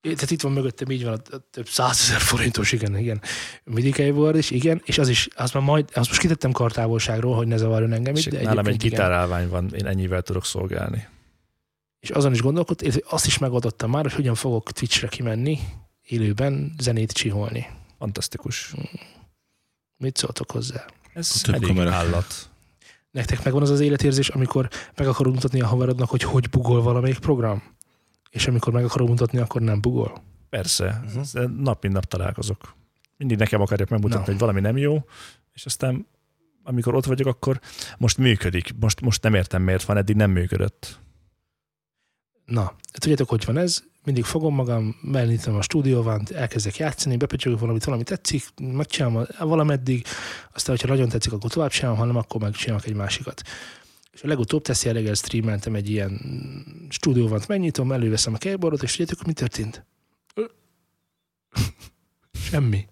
Tehát itt van mögöttem, így van a több 100 000 forintos, igen, midikájból is, igen, és az is, azt most kitettem kartávolságról, hogy ne zavarjon engem itt. Nálam egy gitárálvány van, én ennyivel tudok szolgálni. És azon is gondolkodtam, hogy azt is megadottam már, hogy hogyan fogok Twitchre kimenni, élőben zenét csiholni. Fantasztikus. Mit szóltok hozzá? Ez elég állat. Nektek megvan az az életérzés, amikor meg akarod mutatni a haverodnak, hogy bugol valamelyik program? És amikor meg akarod mutatni, akkor nem bugol? Persze. Uh-huh. Nap mint nap találkozok. Mindig nekem akarják megmutatni, hogy valami nem jó, és aztán amikor ott vagyok, akkor most működik. Most nem értem, miért van, eddig nem működött. Na, tudjátok, hogy van ez? Mindig fogom magam, megnyitom a stúdióban, elkezdek játszani, bepötyögök valami tetszik, megcsinálom valameddig, aztán, hogyha nagyon tetszik, akkor tovább csinálom, hanem akkor megcsinálok egy másikat. És a legutóbb tesztjelleggel streameltem egy ilyen stúdióban, megnyitom, előveszem a keyboardot, és tudjátok, mi történt? Semmi.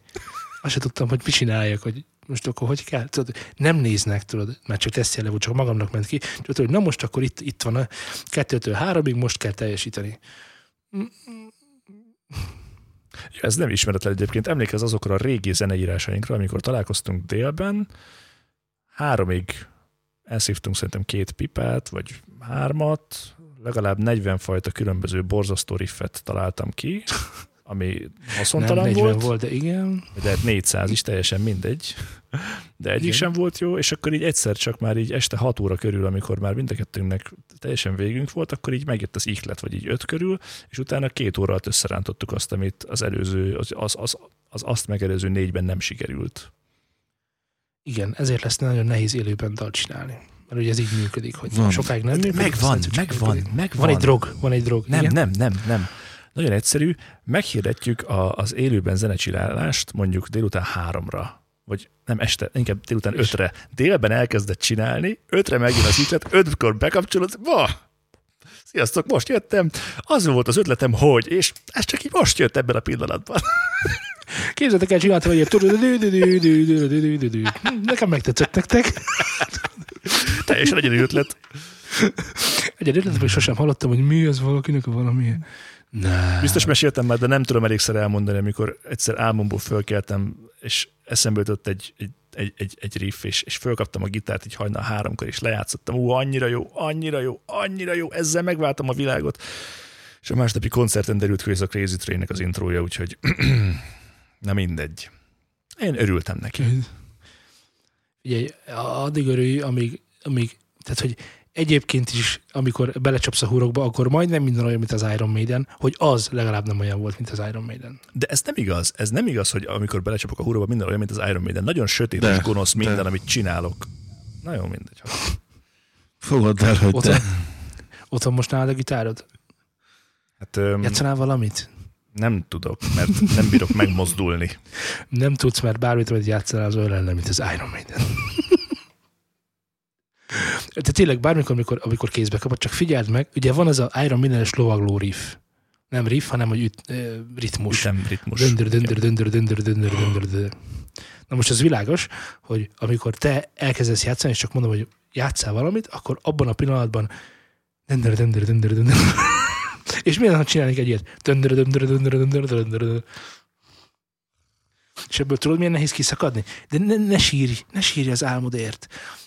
Azt se tudtam, hogy mit csináljak, hogy most akkor hogy kell? Tudod, nem néznek, tudod, már csak tesztjellel volt, csak magamnak ment ki. Tudod, hogy na most akkor itt van a 2-3-ig, most kell teljesíteni. Ja, ez nem ismeretlen egyébként. Emlékezz azokra a régi zeneírásainkra, amikor találkoztunk délben, 3-ig elszívtunk szerintem 2 pipát, vagy 3, legalább 40 fajta különböző borzasztó riffet találtam ki, ami haszontalan volt. Nem 40 volt, de igen. De hát 400 is, teljesen mindegy. De egyik sem volt jó, és akkor így egyszer csak már így este 6 óra körül, amikor már mind a kettőnknek teljesen végünk volt, akkor így megjött az ihlet, vagy így 5 körül, és utána 2 óra alatt összerántottuk azt, amit az előző, az azt megelőző 4-ben nem sikerült. Igen, ezért lesz nagyon nehéz élőben dalt csinálni. Mert ugye ez így működik, hogy sokáig nem működik. Megvan. Van egy drog. Nem. Nagyon egyszerű, meghirdetjük az élőben zenecsinálást mondjuk délután 3-ra, vagy nem este, inkább délután 5-re. Délben elkezdett csinálni, 5-re megjön az ihlet, 5-kor bekapcsolod, Sziasztok, most jöttem. Az volt az ötletem, hogy, és ez csak így most jött ebben a pillanatban. Képzeltek el, csináltam egyébként. Nekem megtetszett nektek. Teljesen egyedi ötlet. Egyedi ötlet, vagy sosem hallottam, hogy mi az valakinek valami. Nem. Biztos meséltem már, de nem tudom elégszer elmondani, amikor egyszer álmomból fölkeltem, és eszembe jutott egy riff, és fölkaptam a gitárt így hajnal 3-kor, és lejátszottam. Ú, annyira jó, ezzel megváltam a világot. És a másnapi koncerten derült ki, ez a Crazy Train-nek az intrója, úgyhogy nem mindegy. Én örültem neki. Ugye, addig örülj, amíg, tehát, hogy egyébként is, amikor belecsapsz a hurokba, akkor majdnem minden olyan, mint az Iron Maiden, hogy az legalább nem olyan volt, mint az Iron Maiden. De ez nem igaz. Ez nem igaz, hogy amikor belecsapok a hurokba, minden olyan, mint az Iron Maiden. Nagyon sötét és gonosz minden, amit csinálok. Na jó, mindegy. Fogadd el, hogy te. Otthon most nálad a gitárod? Hát, játszanál valamit? Nem tudok, mert nem bírok megmozdulni. Nem tudsz, mert bármit, amit játszanál, az olyan lenne, mint az Iron Maiden. De tényleg bármikor, amikor kézbe kapod, csak figyeld meg, ugye van az a Iron Maiden-es lovagló riff. Nem riff, hanem hogy ritmus. Ütemritmus. Döndör. Na most az világos, hogy amikor te elkezdesz játszani, és csak mondom, hogy játsszál valamit, akkor abban a pillanatban döndör. És milyen, ha csinálnék egy ilyet? Döndör. És ebből tudod, milyen nehéz kiszakadni? De ne sírj az álmodért.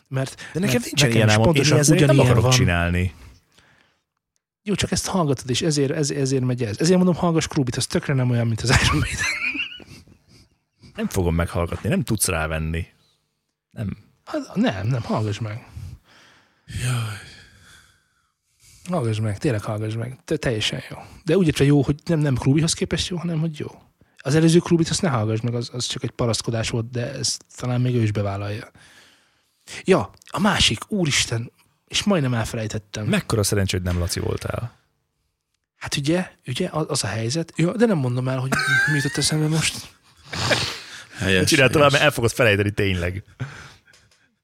De nekem nincsen ilyen álmom, és ezért nem akarok csinálni. Jó, csak ezt hallgatod, és ezért megy ez. Ezért mondom, hallgass Krúbit, az tökre nem olyan, mint az Iron Maiden. Nem fogom meghallgatni, nem tudsz rávenni. Nem. Hát, nem, hallgass meg. Jaj. Tényleg hallgass meg. Teljesen jó. De úgy értve jó, hogy nem Krúbihoz képest jó, hanem hogy jó. Az előző Krúbit azt ne hallgass meg, az csak egy paraszkodás volt, de ezt talán még ő is bevállalja. Ja, a másik, úristen, és majdnem elfelejtettem. Mekkora szerencsé, hogy nem Laci voltál? Hát ugye, az a helyzet. Ja, de nem mondom el, hogy mi jutott eszembe most. Helyes. Csináltam el, mert el fogod felejteni tényleg.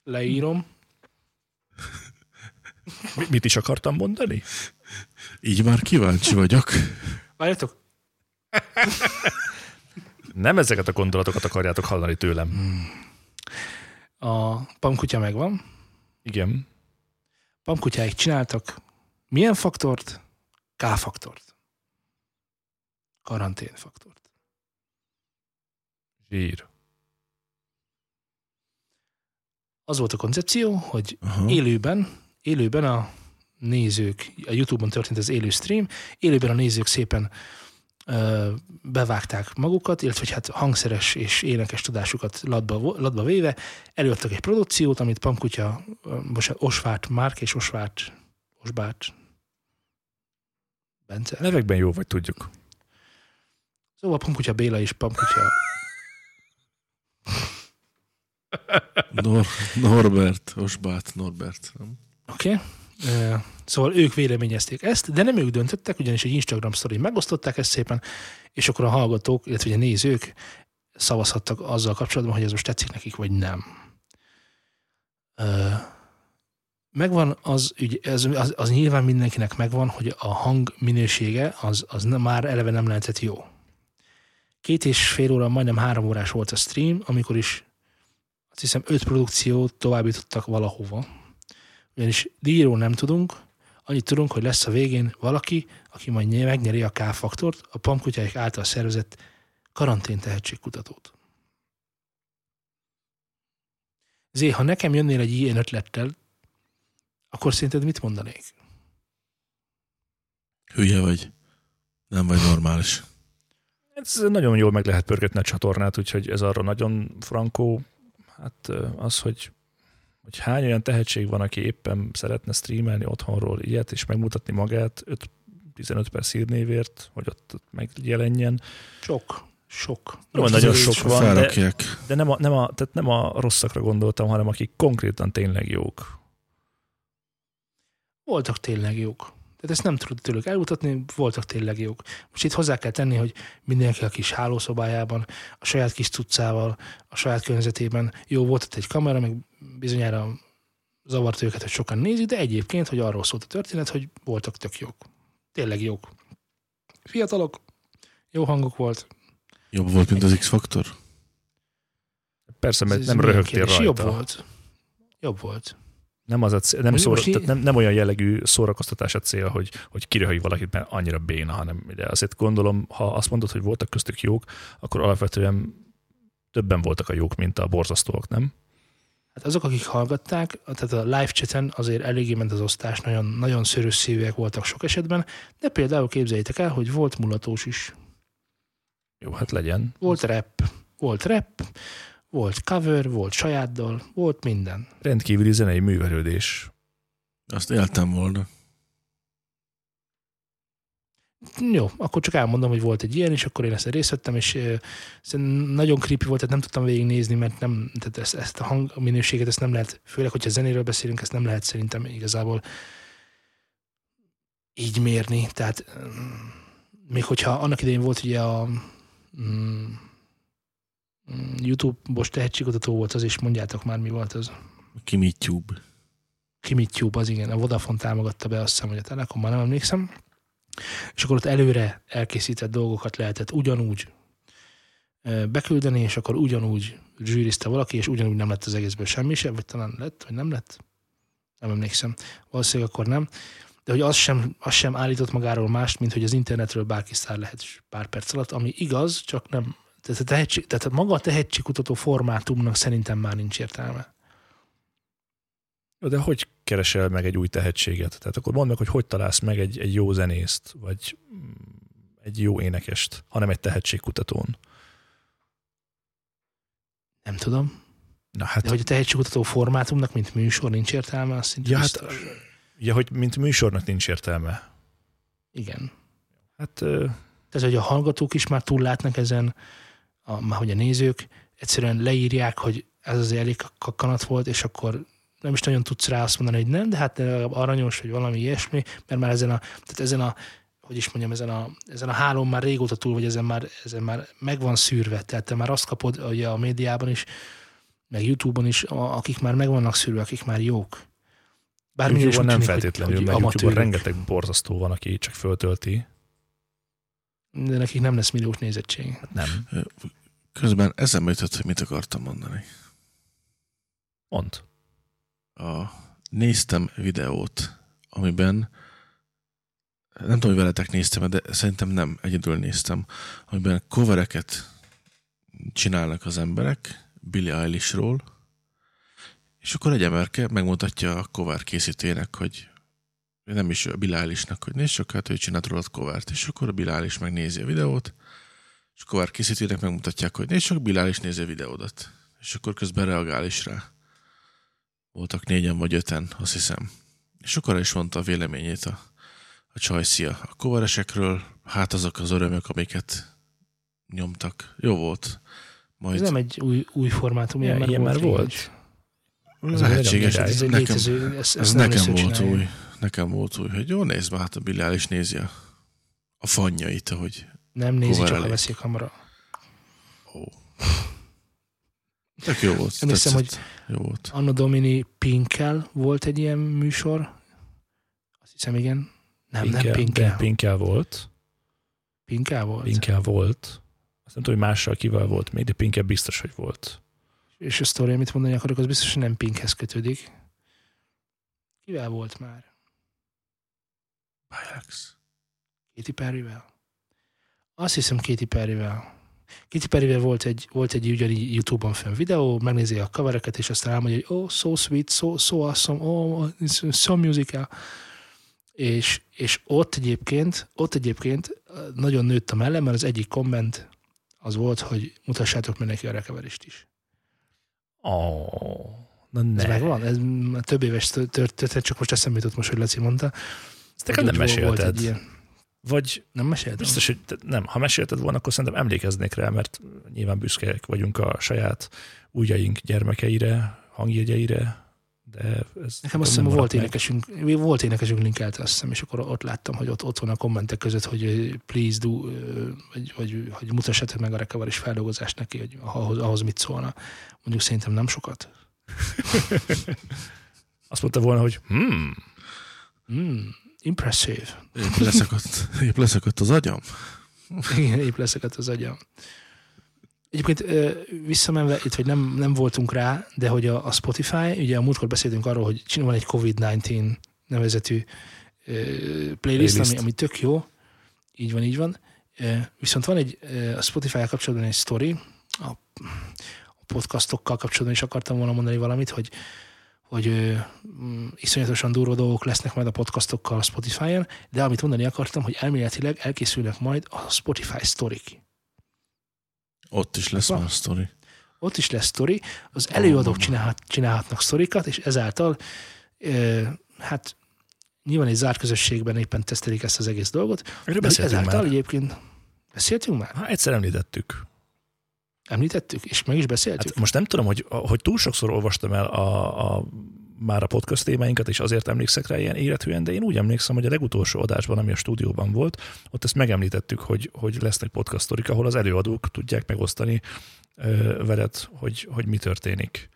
Leírom. Mit is akartam mondani? Így már kíváncsi vagyok. Várjatok. Nem ezeket a gondolatokat akarjátok hallani tőlem. A Pam Kutya megvan. Igen. Pam Kutyáig csináltak milyen faktort? K-faktort. Karanténfaktort. Zsír. Az volt a koncepció, hogy élőben a nézők, a YouTube-on történt az élő stream, élőben a nézők szépen bevágták magukat, illetve hogy hát hangszeres és énekes tudásukat latba véve, előadtak egy produkciót, amit Pam Kutya, Osvárt Márk és Osbárt Bence. Nevekben jó vagy, tudjuk. Szóval Pam Kutya Béla és Pam Kutya Norbert, Osbát Norbert. Oké. Szóval ők véleményezték ezt, de nem ők döntöttek, ugyanis egy Instagram sztorin megosztották ezt szépen, és akkor a hallgatók, illetve a nézők szavazhattak azzal kapcsolatban, hogy ez most tetszik nekik, vagy nem. Megvan az ügy, az nyilván mindenkinek megvan, hogy a hang minősége az már eleve nem lehetett jó. 2,5 óra, majdnem 3 órás volt a stream, amikor is azt hiszem 5 produkciót továbbítottak valahova. Ugyanis díjról nem tudunk, annyit tudunk, hogy lesz a végén valaki, aki majd megnyeri a K-faktort, a Pam Kutyáik által szervezett karantén tehetségkutatót. Zé, ha nekem jönnél egy ilyen ötlettel, akkor szerinted mit mondanék? Hülye vagy. Nem vagy normális. Ez nagyon jól meg lehet pörgetni a csatornát, úgyhogy ez arra nagyon frankó. Hát az, hogy hány olyan tehetség van, aki éppen szeretne streamelni otthonról ilyet, és megmutatni magát 15 perc hírnévért, hogy ott megjelenjen. Sok. Nagyon sok van, de nem a rosszakra gondoltam, hanem akik konkrétan tényleg jók. Voltak tényleg jók. Tehát ezt nem tudod tőlük elmutatni, voltak tényleg jók. Most itt hozzá kell tenni, hogy mindenki a kis hálószobájában, a saját kis cuccával, a saját környezetében jó volt ott egy kamera, meg bizonyára zavart őket, hogy sokan nézik, de egyébként, hogy arról szólt a történet, hogy voltak tök jók. Tényleg jók. Fiatalok, jó hangok volt. Jobb volt, mint az X-faktor? Persze, mert nem röhögtél rajta. Jobb volt. Jobb volt. Nem, az nem olyan jellegű szórakoztatás a cél, hogy kiröhögj valakit, mert annyira béna, hanem de azért gondolom, ha azt mondod, hogy voltak köztük jók, akkor alapvetően többen voltak a jók, mint a borzasztóak, nem? Hát azok, akik hallgatták, tehát a live chaten azért eléggé ment az osztás, nagyon, nagyon szörös szívűek voltak sok esetben, de például képzeljétek el, hogy volt mulatós is. Jó, hát legyen. Volt rap, volt cover, volt saját dal, volt minden. Rendkívüli zenei művelődés. Azt éltem volna. Jó, akkor csak elmondom, hogy volt egy ilyen, és akkor én ezt részt vettem, és nagyon creepy volt, tehát nem tudtam végignézni, mert nem, tehát ezt a hangminőséget, ezt nem lehet, főleg, hogyha zenéről beszélünk, ezt nem lehet szerintem igazából így mérni. Tehát még hogyha annak idején volt ugye a YouTube-os tehetségkutató volt az, és mondjátok már, mi volt az? Kimi Tube, az igen. A Vodafone támogatta be, azt hiszem, hogy a Telekom, már nem emlékszem. És akkor ott előre elkészített dolgokat lehetett ugyanúgy beküldeni, és akkor ugyanúgy zsűrizte valaki, és ugyanúgy nem lett az egészből semmi sem, vagy talán lett, vagy nem lett. Nem emlékszem. Valószínűleg akkor nem. De hogy az sem állított magáról mást, mint hogy az internetről bárki sztár lehet pár perc alatt, ami igaz, csak nem. Tehát maga a tehetségkutató formátumnak szerintem már nincs értelme. De hogy keresel meg egy új tehetséget? Tehát akkor mondd meg, hogy találsz meg egy jó zenészt, vagy egy jó énekest, hanem egy tehetségkutatón. Nem tudom. Na hát, de hogy a tehetségkutató formátumnak, mint műsor nincs értelme, azt szintén biztos. Ja, hogy mint műsornak nincs értelme. Igen. Hát... Tehát, hogy a hallgatók is már túl látnak ezen, már hogy a nézők egyszerűen leírják, hogy ez az elég kakkanat volt, és akkor nem is nagyon tudsz rá azt mondani, hogy nem, de hát aranyos, hogy valami ilyesmi, mert már ezen a hálón már régóta túl, vagy ezen már meg van szűrve. Tehát te már azt kapod ugye, a médiában is, meg YouTube-on is, akik már meg vannak szűrve, akik már jók. Bármilyen is nem feltétlenül, mert YouTube-on rengeteg borzasztó van, aki csak föltölti. De nekik nem lesz milliós nézettség. Hát nem. Közben eszembe jutott, hogy mit akartam mondani. Mondd. Néztem videót, amiben nem tudom, hogy veletek néztem, de szerintem nem, egyedül néztem, amiben covereket csinálnak az emberek Billie Eilishról, és akkor egy emberke megmutatja a cover készítőjének, hogy nem is a Billie Eilishnek, hogy nézd csak, hát ő csinált rólad covert, és akkor a Billie Eilish megnézi a videót, és a cover készítőnek megmutatják, hogy nézd csak, Billie Eilish nézi a videódat, és akkor közben reagál is rá. Voltak 4-en vagy 5-en, azt hiszem. És akkor is mondta a véleményét a csajszia a coveresekről, hát azok az örömök, amiket nyomtak. Jó volt. Majd... Ez nem egy új formátum, ilyen már volt. Ez lehetséges, ez nekem volt új, hogy jó, nézd már, hát a Billie Eilish nézi a fanjait, ahogy nem nézi, coverelik. Csak a veszik hamra. Ó. Tök jó volt. Emlékszem, hogy jó volt. Anna Domini Pinkkel volt egy ilyen műsor. Azt hiszem, igen. Nem Pinkkel. Pinkkel volt. Pinkkel volt. Azt nem tudom, hogy mással kivel volt még, de Pinkkel biztos, hogy volt. És a sztori, amit mondani akarok, az biztos, hogy nem Pinkhez kötődik. Kivel volt már? Bajax. Katy Perryvel? Azt hiszem, Katy Perryvel volt egy ugyanígy YouTube-on fönn videó, megnézi a covereket, és aztán elmondja, hogy oh, so sweet, so awesome, oh, so musical. És ott egyébként nagyon nőtt a mellem, mert az egyik komment az volt, hogy mutassátok meg neki a recoverist is. Oh, na ne. Ez megvan, ez több éves történet, csak most eszembe jutott most, hogy Laci mondta. Ezt nekem nem mesélted. Vagy nem meséltem? Biztos, hogy nem. Ha mesélted volna, akkor szerintem emlékeznék rá, mert nyilván büszkék vagyunk a saját ujjaink gyermekeire, hangjegyeire, de ez... Nekem azt hiszem, volt énekesünk linkelt, azt hiszem, és akkor ott láttam, hogy ott van a kommentek között, hogy please do, hogy mutassátok meg a recovery-s feldolgozást neki, hogy ahhoz mit szólna. Mondjuk szerintem nem sokat. azt mondta volna, hogy impressive. Épp leszakadt az agyam. Igen, épp leszakadt az agyam. Egyébként visszamenve, itt hogy nem voltunk rá, de hogy a Spotify, ugye a múltkor beszéltünk arról, hogy van egy COVID-19 nevezetű playlist. Ami tök jó. Így van. Viszont van egy a Spotify-jal kapcsolatban egy sztori, a podcastokkal kapcsolatban is akartam volna mondani valamit, hogy iszonyatosan durva dolgok lesznek majd a podcastokkal a Spotify-en, de amit mondani akartam, hogy elméletileg elkészülnek majd a Spotify sztorik. Ott is lesz már sztori. Ott is lesz sztori. Az előadók csinálhatnak sztorikat, és ezáltal nyilván egy zárt közösségben éppen tesztelik ezt az egész dolgot. Erről beszéltünk ezáltal már. Egyébként beszéltünk már? Egyszer említettük. Említettük, és meg is beszéltük. Hát most nem tudom, hogy túl sokszor olvastam el már a podcast témáinkat, és azért emlékszek rá ilyen érethűen, de én úgy emlékszem, hogy a legutolsó adásban, ami a stúdióban volt, ott ezt megemlítettük, hogy lesznek podcast sztorik, ahol az előadók tudják megosztani veled, hogy mi történik.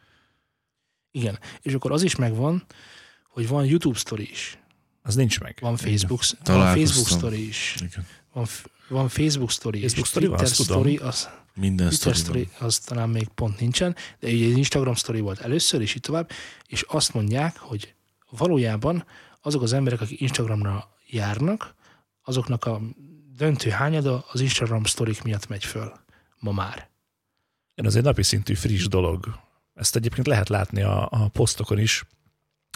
Igen, és akkor az is megvan, hogy van YouTube sztori is. Az nincs meg. Van Facebook sztori is. Igen. Van Facebook sztori is. Twitter sztori, az minden sztori, az talán még pont nincsen, de ugye egy Instagram sztori volt először, és így tovább, és azt mondják, hogy valójában azok az emberek, akik Instagramra járnak, azoknak a döntő hányada az Instagram sztorik miatt megy föl ma már. Ez egy napi szintű friss dolog. Ezt egyébként lehet látni a posztokon is,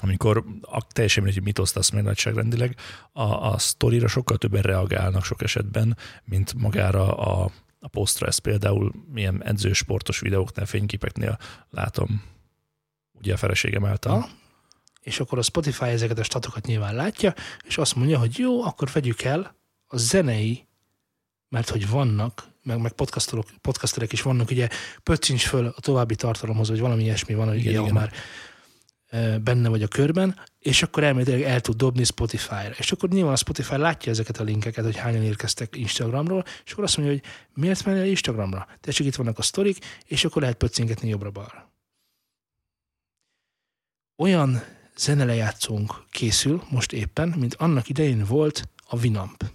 amikor teljesen mindegy, hogy mit osztasz meg nagyságrendileg, a sztorira sokkal többen reagálnak sok esetben, mint magára a posztra. Ez például milyen edzősportos videóknál, fényképeknél látom, ugye a feleségem által. És akkor a Spotify ezeket a statokat nyilván látja, és azt mondja, hogy jó, akkor vegyük el a zenei, mert hogy vannak, meg podcasterek is vannak, ugye pöccincs föl a további tartalomhoz, vagy valami ilyesmi van, hogy ilyen már benne vagy a körben, és akkor elméletileg el tud dobni Spotify-ra. És akkor nyilván a Spotify látja ezeket a linkeket, hogy hányan érkeztek Instagramról, és akkor azt mondja, hogy miért mennél Instagramra? Tessék, itt vannak a sztorik, és akkor lehet pöccingetni jobbra-balra. Olyan zenelejátszónk készül most éppen, mint annak idején volt a Winamp.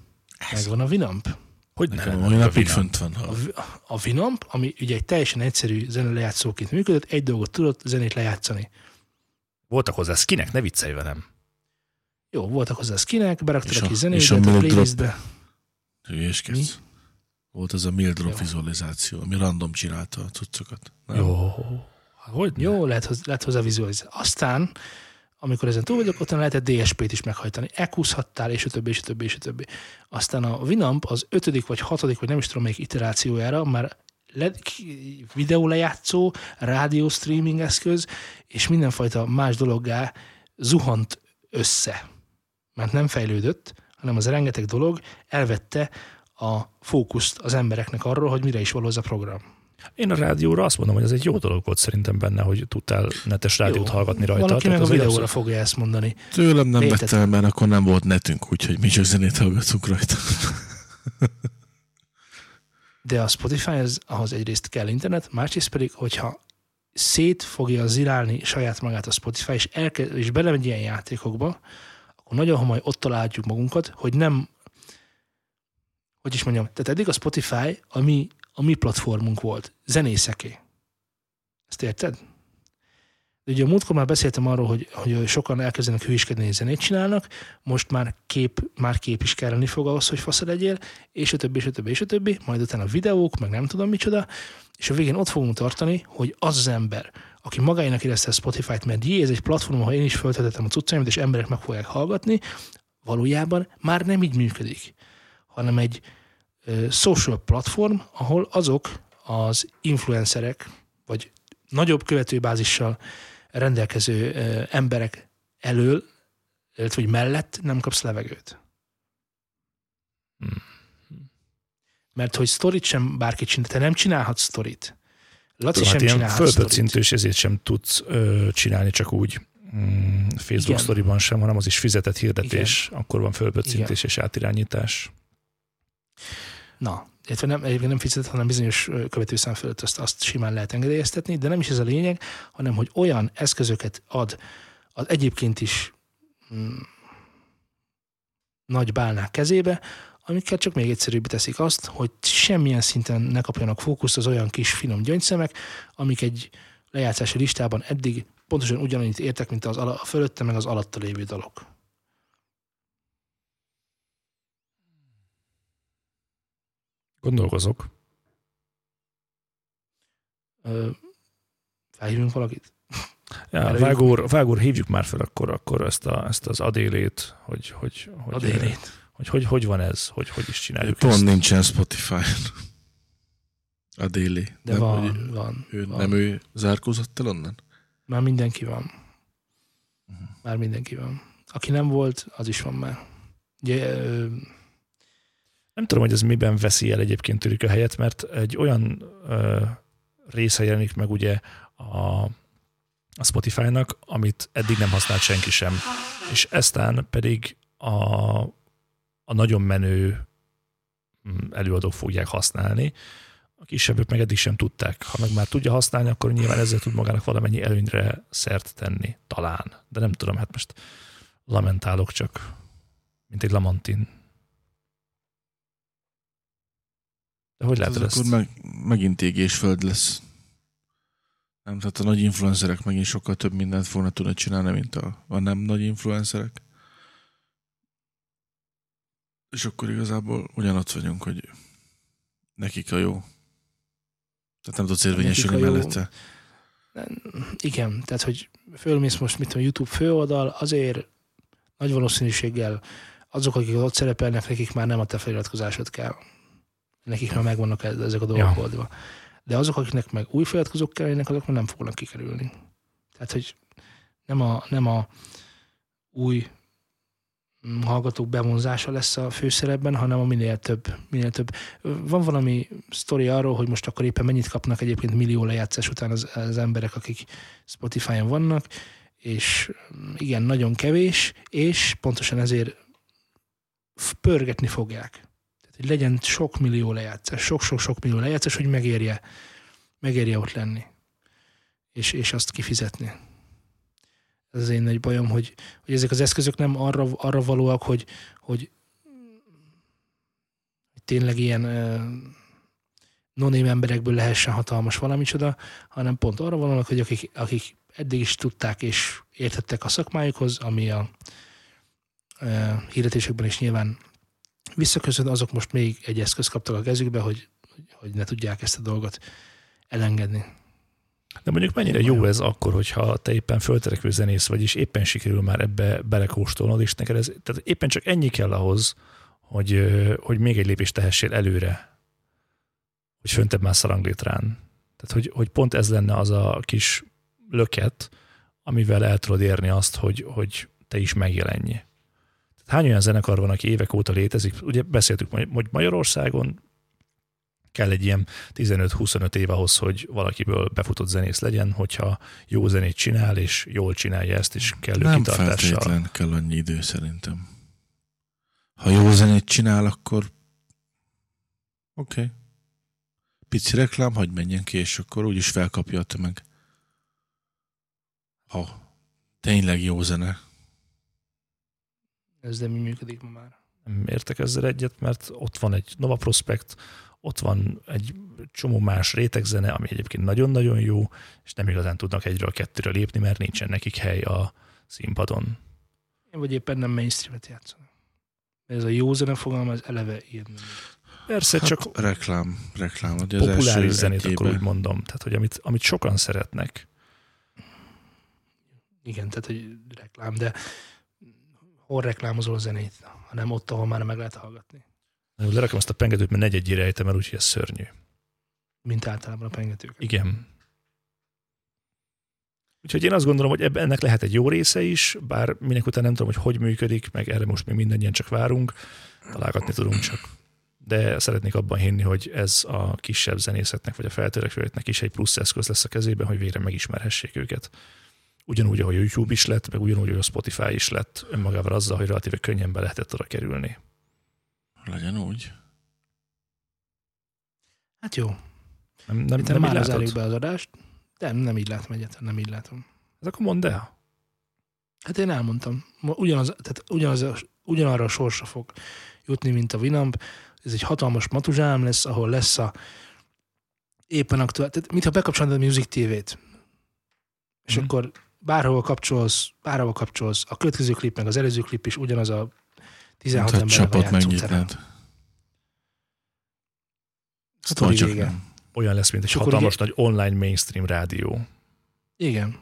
Megvan a Winamp? Hogy nem? A Winamp, ami ugye egy teljesen egyszerű zenelejátszóként működött, egy dolgot tudott, zenét lejátszani. Voltak hozzá skinek, ne viccelj velem. Jó, voltak hozzá skinek, beraktad a kis zenédet a playlistbe. Hülyéskedsz. Volt ez a mill drop vizualizáció, ami random csinálta a cuccokat. Jó. Hogyne? Jó, lehet hozzá vizualizáció. Aztán, amikor ezen túl vagyok, ottan lehetett DSP-t is meghajtani. EQ-zhattál, és a többi, és a többi, és a többi. Aztán a Winamp az 5., vagy 6., vagy nem is tudom melyik iterációjára már videólejátszó, rádió streaming eszköz, és mindenfajta más dologgá zuhant össze. Mert nem fejlődött, hanem az rengeteg dolog elvette a fókuszt az embereknek arról, hogy mire is való ez a program. Én a rádióra azt mondom, hogy ez egy jó dolog volt szerintem benne, hogy tudtál netes rádiót hallgatni rajta. Valaki meg a videóra fogja ezt mondani. Tőlem nem vettem, mert akkor nem volt netünk, úgyhogy mi csak zenét hallgatunk rajta. De a Spotify ahhoz egyrészt kell internet, másrészt pedig, hogyha szét fogja zirálni saját magát a Spotify, és belemegy ilyen játékokba, akkor nagyon hamar ott találjuk magunkat, hogy nem, hogy is mondjam, tehát eddig a Spotify a mi platformunk volt, zenészeké. Ezt érted? De ugye a múltkor már beszéltem arról, hogy sokan elkezdenek hülyéskedni, hogy zenét csinálnak, most már kép is kelleni fog ahhoz, hogy fasza legyél, és a többi, és a többi, és a többi, majd utána a videók, meg nem tudom micsoda, és a végén ott fogunk tartani, hogy az ember, aki magáinak érezte a Spotify-t, mert jé, ez egy platform, ahol én is föltöltetem a cuccaimat, és emberek meg fogják hallgatni, valójában már nem így működik, hanem egy social platform, ahol azok az influencerek, vagy nagyobb követőbázissal rendelkező emberek elől, vagy mellett nem kapsz levegőt. Mert hogy sztorit sem bárki csinál, te nem csinálhatsz sztorit. Laci sem csinálhat sztorit. Fölpöccintő, és ezért sem tudsz csinálni csak úgy Facebook sztoriban sem, hanem az is fizetett hirdetés. Igen. Akkor van fölpöccintés és átirányítás. Na, egyébként nem fizetett, hanem bizonyos követőszám fölött azt simán lehet engedélyeztetni, de nem is ez a lényeg, hanem hogy olyan eszközöket ad az egyébként is nagy bálnák kezébe, amikkel csak még egyszerűbb teszik azt, hogy semmilyen szinten ne kapjanak fókuszt az olyan kis finom gyöngyszemek, amik egy lejátszási listában eddig pontosan ugyanannyit értek, mint az a fölötte meg az alatta lévő dalok. Gondolkozok. Felhívjunk valakit? Ja, Vágór, hívjuk már fel akkor ezt az Adélét, hogy Adélét. Hogy van ez, hogy is csináljuk pont ezt. Pont nincsen Spotify-n. Adélé. De nem, van. Nem ő zárkózott el onnan? Már mindenki van. Már mindenki van. Aki nem volt, az is van már. Ugye, nem tudom, hogy ez miben veszi el egyébként tőlük a helyet, mert egy olyan része jelenik meg ugye a Spotify-nak, amit eddig nem használt senki sem. És eztán pedig a nagyon menő előadók fogják használni, a kisebbek meg eddig sem tudták. Ha meg már tudja használni, akkor nyilván ezzel tud magának valamennyi előnyre szert tenni, talán. De nem tudom, hát most lamentálok csak, mint egy lamantin. De hogy hát látod ezt? Akkor megint égésföld lesz. Nem, tehát a nagy influencerek megint sokkal több mindent fognak tudni csinálni, mint a nem nagy influencerek. És akkor igazából ugyanott vagyunk, hogy nekik a jó. Tehát nem tudsz érvényesülni mellette. Igen, tehát hogy fölmész most, mit tudom, YouTube főoldal, azért nagy valószínűséggel azok, akik ott szerepelnek, nekik már nem a te feliratkozásod kell. Nekik már megvannak ezek a dolgok oldva. De azok, akiknek meg új feliratkozók kellene, azok már nem fognak kikerülni. Tehát, hogy nem a új hallgatók bevonzása lesz a főszerepben, hanem a minél több. Van valami sztori arról, hogy most akkor éppen mennyit kapnak egyébként millió lejátszás után az emberek, akik Spotify-on vannak, és igen, nagyon kevés, és pontosan ezért pörgetni fogják. Tehát, hogy legyen sok millió lejátszás, sok-sok-sok millió lejátszás, hogy megérje ott lenni, és azt kifizetni. Ez az én nagy bajom, hogy ezek az eszközök nem arra valóak, hogy tényleg ilyen non-name emberekből lehessen hatalmas valamicsoda, hanem pont arra valóak, hogy akik eddig is tudták és értettek a szakmájukhoz, ami a hirdetésekben is nyilván visszaköszön, azok most még egy eszköz kaptak a kezükbe, hogy ne tudják ezt a dolgot elengedni. De mondjuk mennyire jó ez akkor, hogyha te éppen fölterekvő zenész vagy, és éppen sikerül már ebbe belekóstolnod, és neked ez, tehát éppen csak ennyi kell ahhoz, hogy még egy lépést tehessél előre, hogy föntebb már szalanglétrán. Tehát, hogy pont ez lenne az a kis löket, amivel el tudod érni azt, hogy te is megjelenj. Tehát hány olyan zenekar van, aki évek óta létezik? Ugye beszéltük, hogy Magyarországon kell egy ilyen 15-25 év ahhoz, hogy valakiből befutott zenész legyen, hogyha jó zenét csinál, és jól csinálja ezt, és kellő nem kitartással. Nem feltétlen kell annyi idő szerintem. Ha jó zenét csinál, akkor oké. Pici reklám, hadd menjen ki, és akkor úgyis felkapja a tömeg. Ha tényleg jó zene. Ez nem működik ma már. Nem értek ezzel egyet, mert ott van egy Nova Prospekt, ott van egy csomó más rétegzene, ami egyébként nagyon-nagyon jó, és nem igazán tudnak egyről kettőre lépni, mert nincsen nekik hely a színpadon. Vagy éppen nem mainstreamet játszanak. Ez a jó zene fogalma, ez eleve ilyen. Persze, hát csak reklám, hogy az populáris zenét akkor úgy mondom, tehát hogy amit sokan szeretnek. Igen, tehát hogy reklám, de hol reklámozol a zenét, hanem ott, ahol már meg lehet hallgatni. Lerakom ezt a pengetőt, mert negyedjére ejtem el, úgyhogy ez szörnyű. Mint általában a pengetőket. Igen. Úgyhogy én azt gondolom, hogy ennek lehet egy jó része is, bár minek után nem tudom, hogy működik, meg erre most még mindannyian csak várunk, találgatni tudunk csak. De szeretnék abban hinni, hogy ez a kisebb zenészetnek, vagy a feltörekvőknek is egy plusz eszköz lesz a kezében, hogy végre megismerhessék őket. Ugyanúgy, ahogy a YouTube is lett, meg ugyanúgy, ahogy a Spotify is lett, önmagával azzal, hogy relatíve könnyen be lehetett oda kerülni. Legyen úgy. Hát jó. Nem már zárjuk be az adást. Nem így látom egyet, nem így látom. Ez akkor mondd el. Hát én elmondtam. Ugyanarra a sorsa fog jutni, mint a Winamp. Ez egy hatalmas matuzsám lesz, ahol lesz a éppen aktuális. Tehát mintha bekapcsolnád a Music TV-t. És akkor bárhova kapcsolsz, a következő klip meg az előző klip is ugyanaz a 16 emberrel a játszóterem. Hát nem. Olyan lesz, mint egy hatalmas ugye... nagy online mainstream rádió. Igen.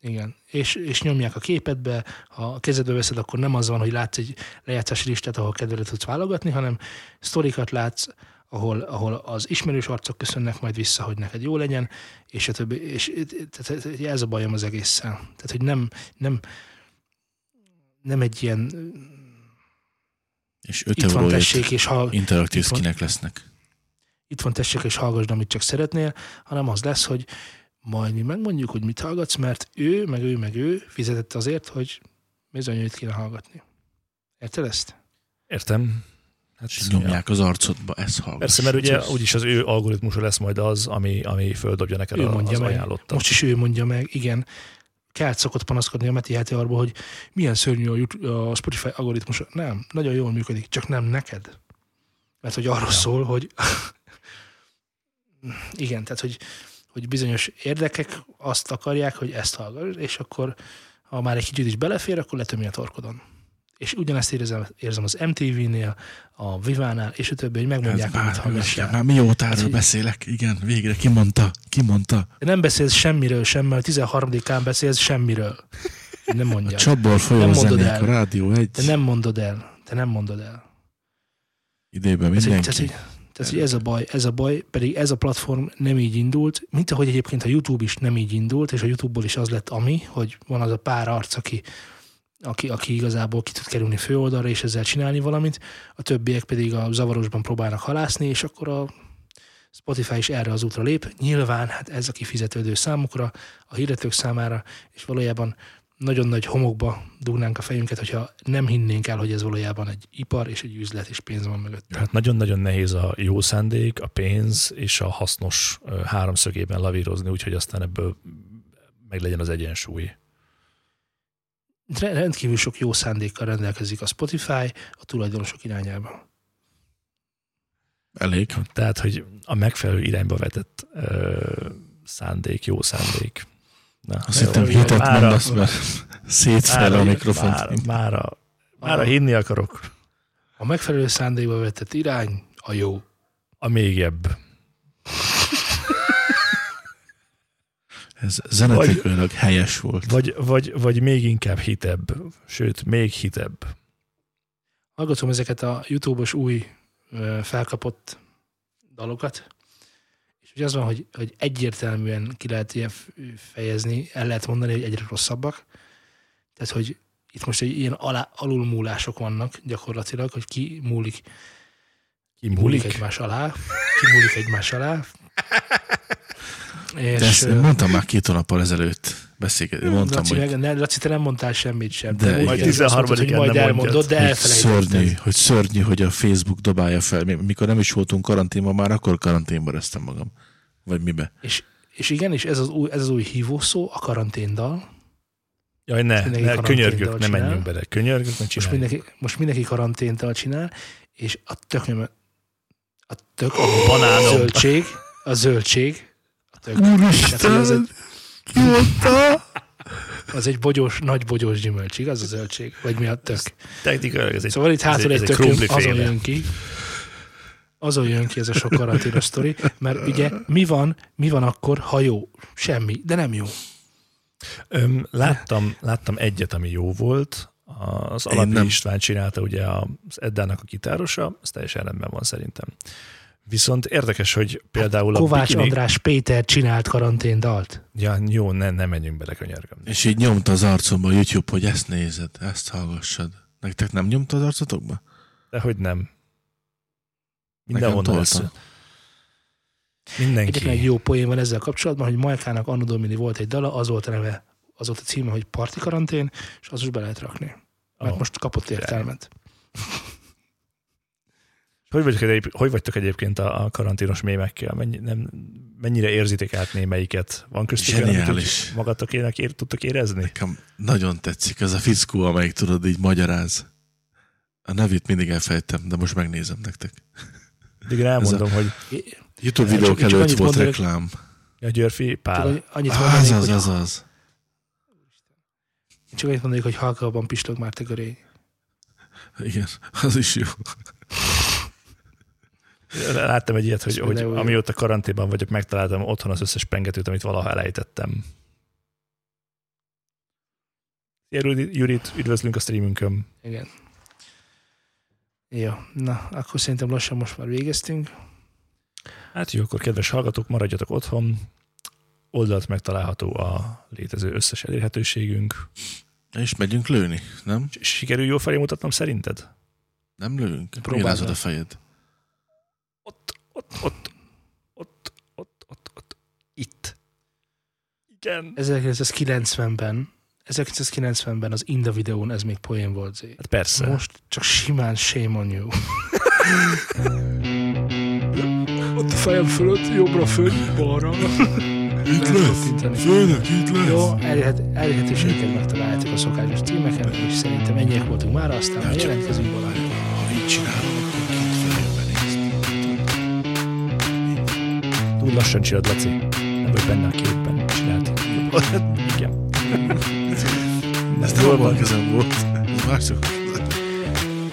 Igen. És nyomják a képedbe, ha a kezedbe veszed, akkor nem az van, hogy látsz egy lejátszási listát, ahol kedvedre tudsz válogatni, hanem sztorikat látsz, ahol az ismerős arcok köszönnek majd vissza, hogy neked jó legyen, és a többi, és tehát ez a bajom az egésszel. Tehát, hogy nem egy ilyen és 5 euróért interaktív skinek lesznek. Itt van, tessék, és hallgasd, amit csak szeretnél, hanem az lesz, hogy majd mi megmondjuk, hogy mit hallgatsz, mert ő fizetett azért, hogy bizonyít kéne hallgatni. Érted ezt? Értem. Hát nyomják az arcodba, ezt hallgass. Persze, mert ugye úgyis az ő algoritmusa lesz majd az, ami földobja neked az ajánlottat. Most is ő mondja meg, igen. Kelt szokott panaszkodni a Meti Háti arba, hogy milyen szörnyű a Spotify algoritmusa. Nem, nagyon jól működik, csak nem neked. Mert hogy arról szól, hogy igen, tehát hogy bizonyos érdekek azt akarják, hogy ezt hallgass, és akkor ha már egy kicsit is belefér, akkor letömi a torkodon. És ugyanezt érzem az MTV-nél, a Vivánál, és a többi, hogy megmondják, amit hallgassál. Már miótáról beszélek, igen, végre kimondta. De nem beszélsz semmiről sem, mert 13-án beszélsz semmiről. Nem mondják. A Csapból folyó zenék, a Rádió 1. Te nem mondod el. Idében mindenki. Tehát, hogy ez a baj, pedig ez a platform nem így indult, mint ahogy egyébként a YouTube is nem így indult, és a YouTube-ból is az lett ami, hogy van az a pár arc, aki igazából ki tud kerülni főoldalra, és ezzel csinálni valamit, a többiek pedig a zavarosban próbálnak halászni, és akkor a Spotify is erre az útra lép. Nyilván hát ez a kifizetődő számukra, a hirdetők számára, és valójában nagyon nagy homokba dugnánk a fejünket, hogyha nem hinnénk el, hogy ez valójában egy ipar és egy üzlet és pénz van mögött. Hát nagyon-nagyon nehéz a jó szándék, a pénz és a hasznos háromszögében lavírozni, úgyhogy aztán ebből meglegyen az egyensúly. Rendkívül sok jó szándékkal rendelkezik a Spotify a tulajdonosok irányába. Elég. Tehát, hogy a megfelelő irányba vetett szándék, jó szándék. Na, azt hittem hitet mondasz, mert szétszfele a mikrofont. Mára hinni akarok. A megfelelő szándékba vetett irány a jó. A még jobb. Ez zenetikőnök helyes volt. Vagy még inkább hitebb. Sőt, még hitebb. Hallgatom ezeket a YouTube-os új felkapott dalokat. És ugye az van, hogy egyértelműen ki lehet ilyen fejezni, el lehet mondani, hogy egyre rosszabbak. Tehát, hogy itt most ilyen alulmúlások vannak gyakorlatilag, hogy ki múlik egymás alá. És de ezt mondtam már 2 hónappal ezelőtt. Laci, te nem mondtál semmit sem. De majd 13-án nem mondjad. De szörnyű, hogy a Facebook dobálja fel. Mikor nem is voltunk karanténban, már akkor karanténba resztem magam. Vagy mibe. És igen, és ez az új hívószó, a karanténdal. Jaj, ne könyörgök, ne menjünk bele. Könyörgök, ne csináljuk. Most mindenki karanténdal csinál, és a banánom. A zöldség. Úristen! Ki mondta? Az egy nagy bogyós gyümölcs, igaz a zöldség? Vagy mi a tök? Technikailag. Szóval itt hátul egy tököm, azon jön ki ez a sok karanténos sztori, mert ugye mi van akkor, ha jó? Semmi, de nem jó. Láttam egyet, ami jó volt. Az Alapi István csinálta, ugye az Eddának a gitárosa, ez teljesen rendben van szerintem. Viszont érdekes, hogy például Kovács András Péter csinált karanténdalt. Ja, jó, ne menjünk bele, könyörgöm. És így nyomta az arcomba a YouTube, hogy ezt nézed, ezt hallgassad. Nektek nem nyomta az arcotokba? Dehogy nem. Mindenhonnan lesz. Mindenki. Egyébként egy jó poén van ezzel kapcsolatban, hogy Majkának Anna Domini volt egy dala, az volt a neve, az volt a címe, hogy Parti karantén, és az is be lehet rakni. Mert most kapott értelmet. Hogy vagytok egyébként a karanténos mémekkel? Mennyire érzitek át némelyiket? Van köztük olyan, amit magatokének tudtok érezni? Nekem nagyon tetszik ez a fickó, amelyik tudod így magyaráz. A nevét mindig elfejtem, de most megnézem nektek. Mindig rámondom, hogy... YouTube videók előtt volt reklám. A Györfi Pál. Az. Csak annyit mondanék, hogy halkabban pislog már te görény. Igen, az is jó. Láttam egy ilyet, hogy amióta karanténban vagyok, megtaláltam otthon az összes pengetőt, amit valaha elejtettem. Jurit, üdvözlünk a streamünkön. Igen. Jó, na, akkor szerintem lassan most már végeztünk. Hát jó, akkor kedves hallgatók, maradjatok otthon. Oldalt megtalálható a létező összes elérhetőségünk. És megyünk lőni, nem? Sikerül jó felé mutatnom szerinted? Nem lőünk. Próbálod a fejed. Ott. Itt. Igen. 1990-ben az Inda videón ez még poén volt. Hát persze. Most csak simán shame on you. Ott a fejem fölött, jobbra föl, balra. Itt lesz, főnök, itt lesz. Jó, elérhetőségeket megtaláljátok a szokásos címeken, és szerintem ennyiek voltunk már, aztán hát jelentkezünk valamit. Ha így csinálom, akkor két felében néztem. Túl lassan csinálod, Laci. Nem vagy benne a képben, csinált. Igen. Ez nem abban közön volt. Mások között.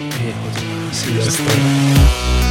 Ennyiek voltunk már. Sziasztok.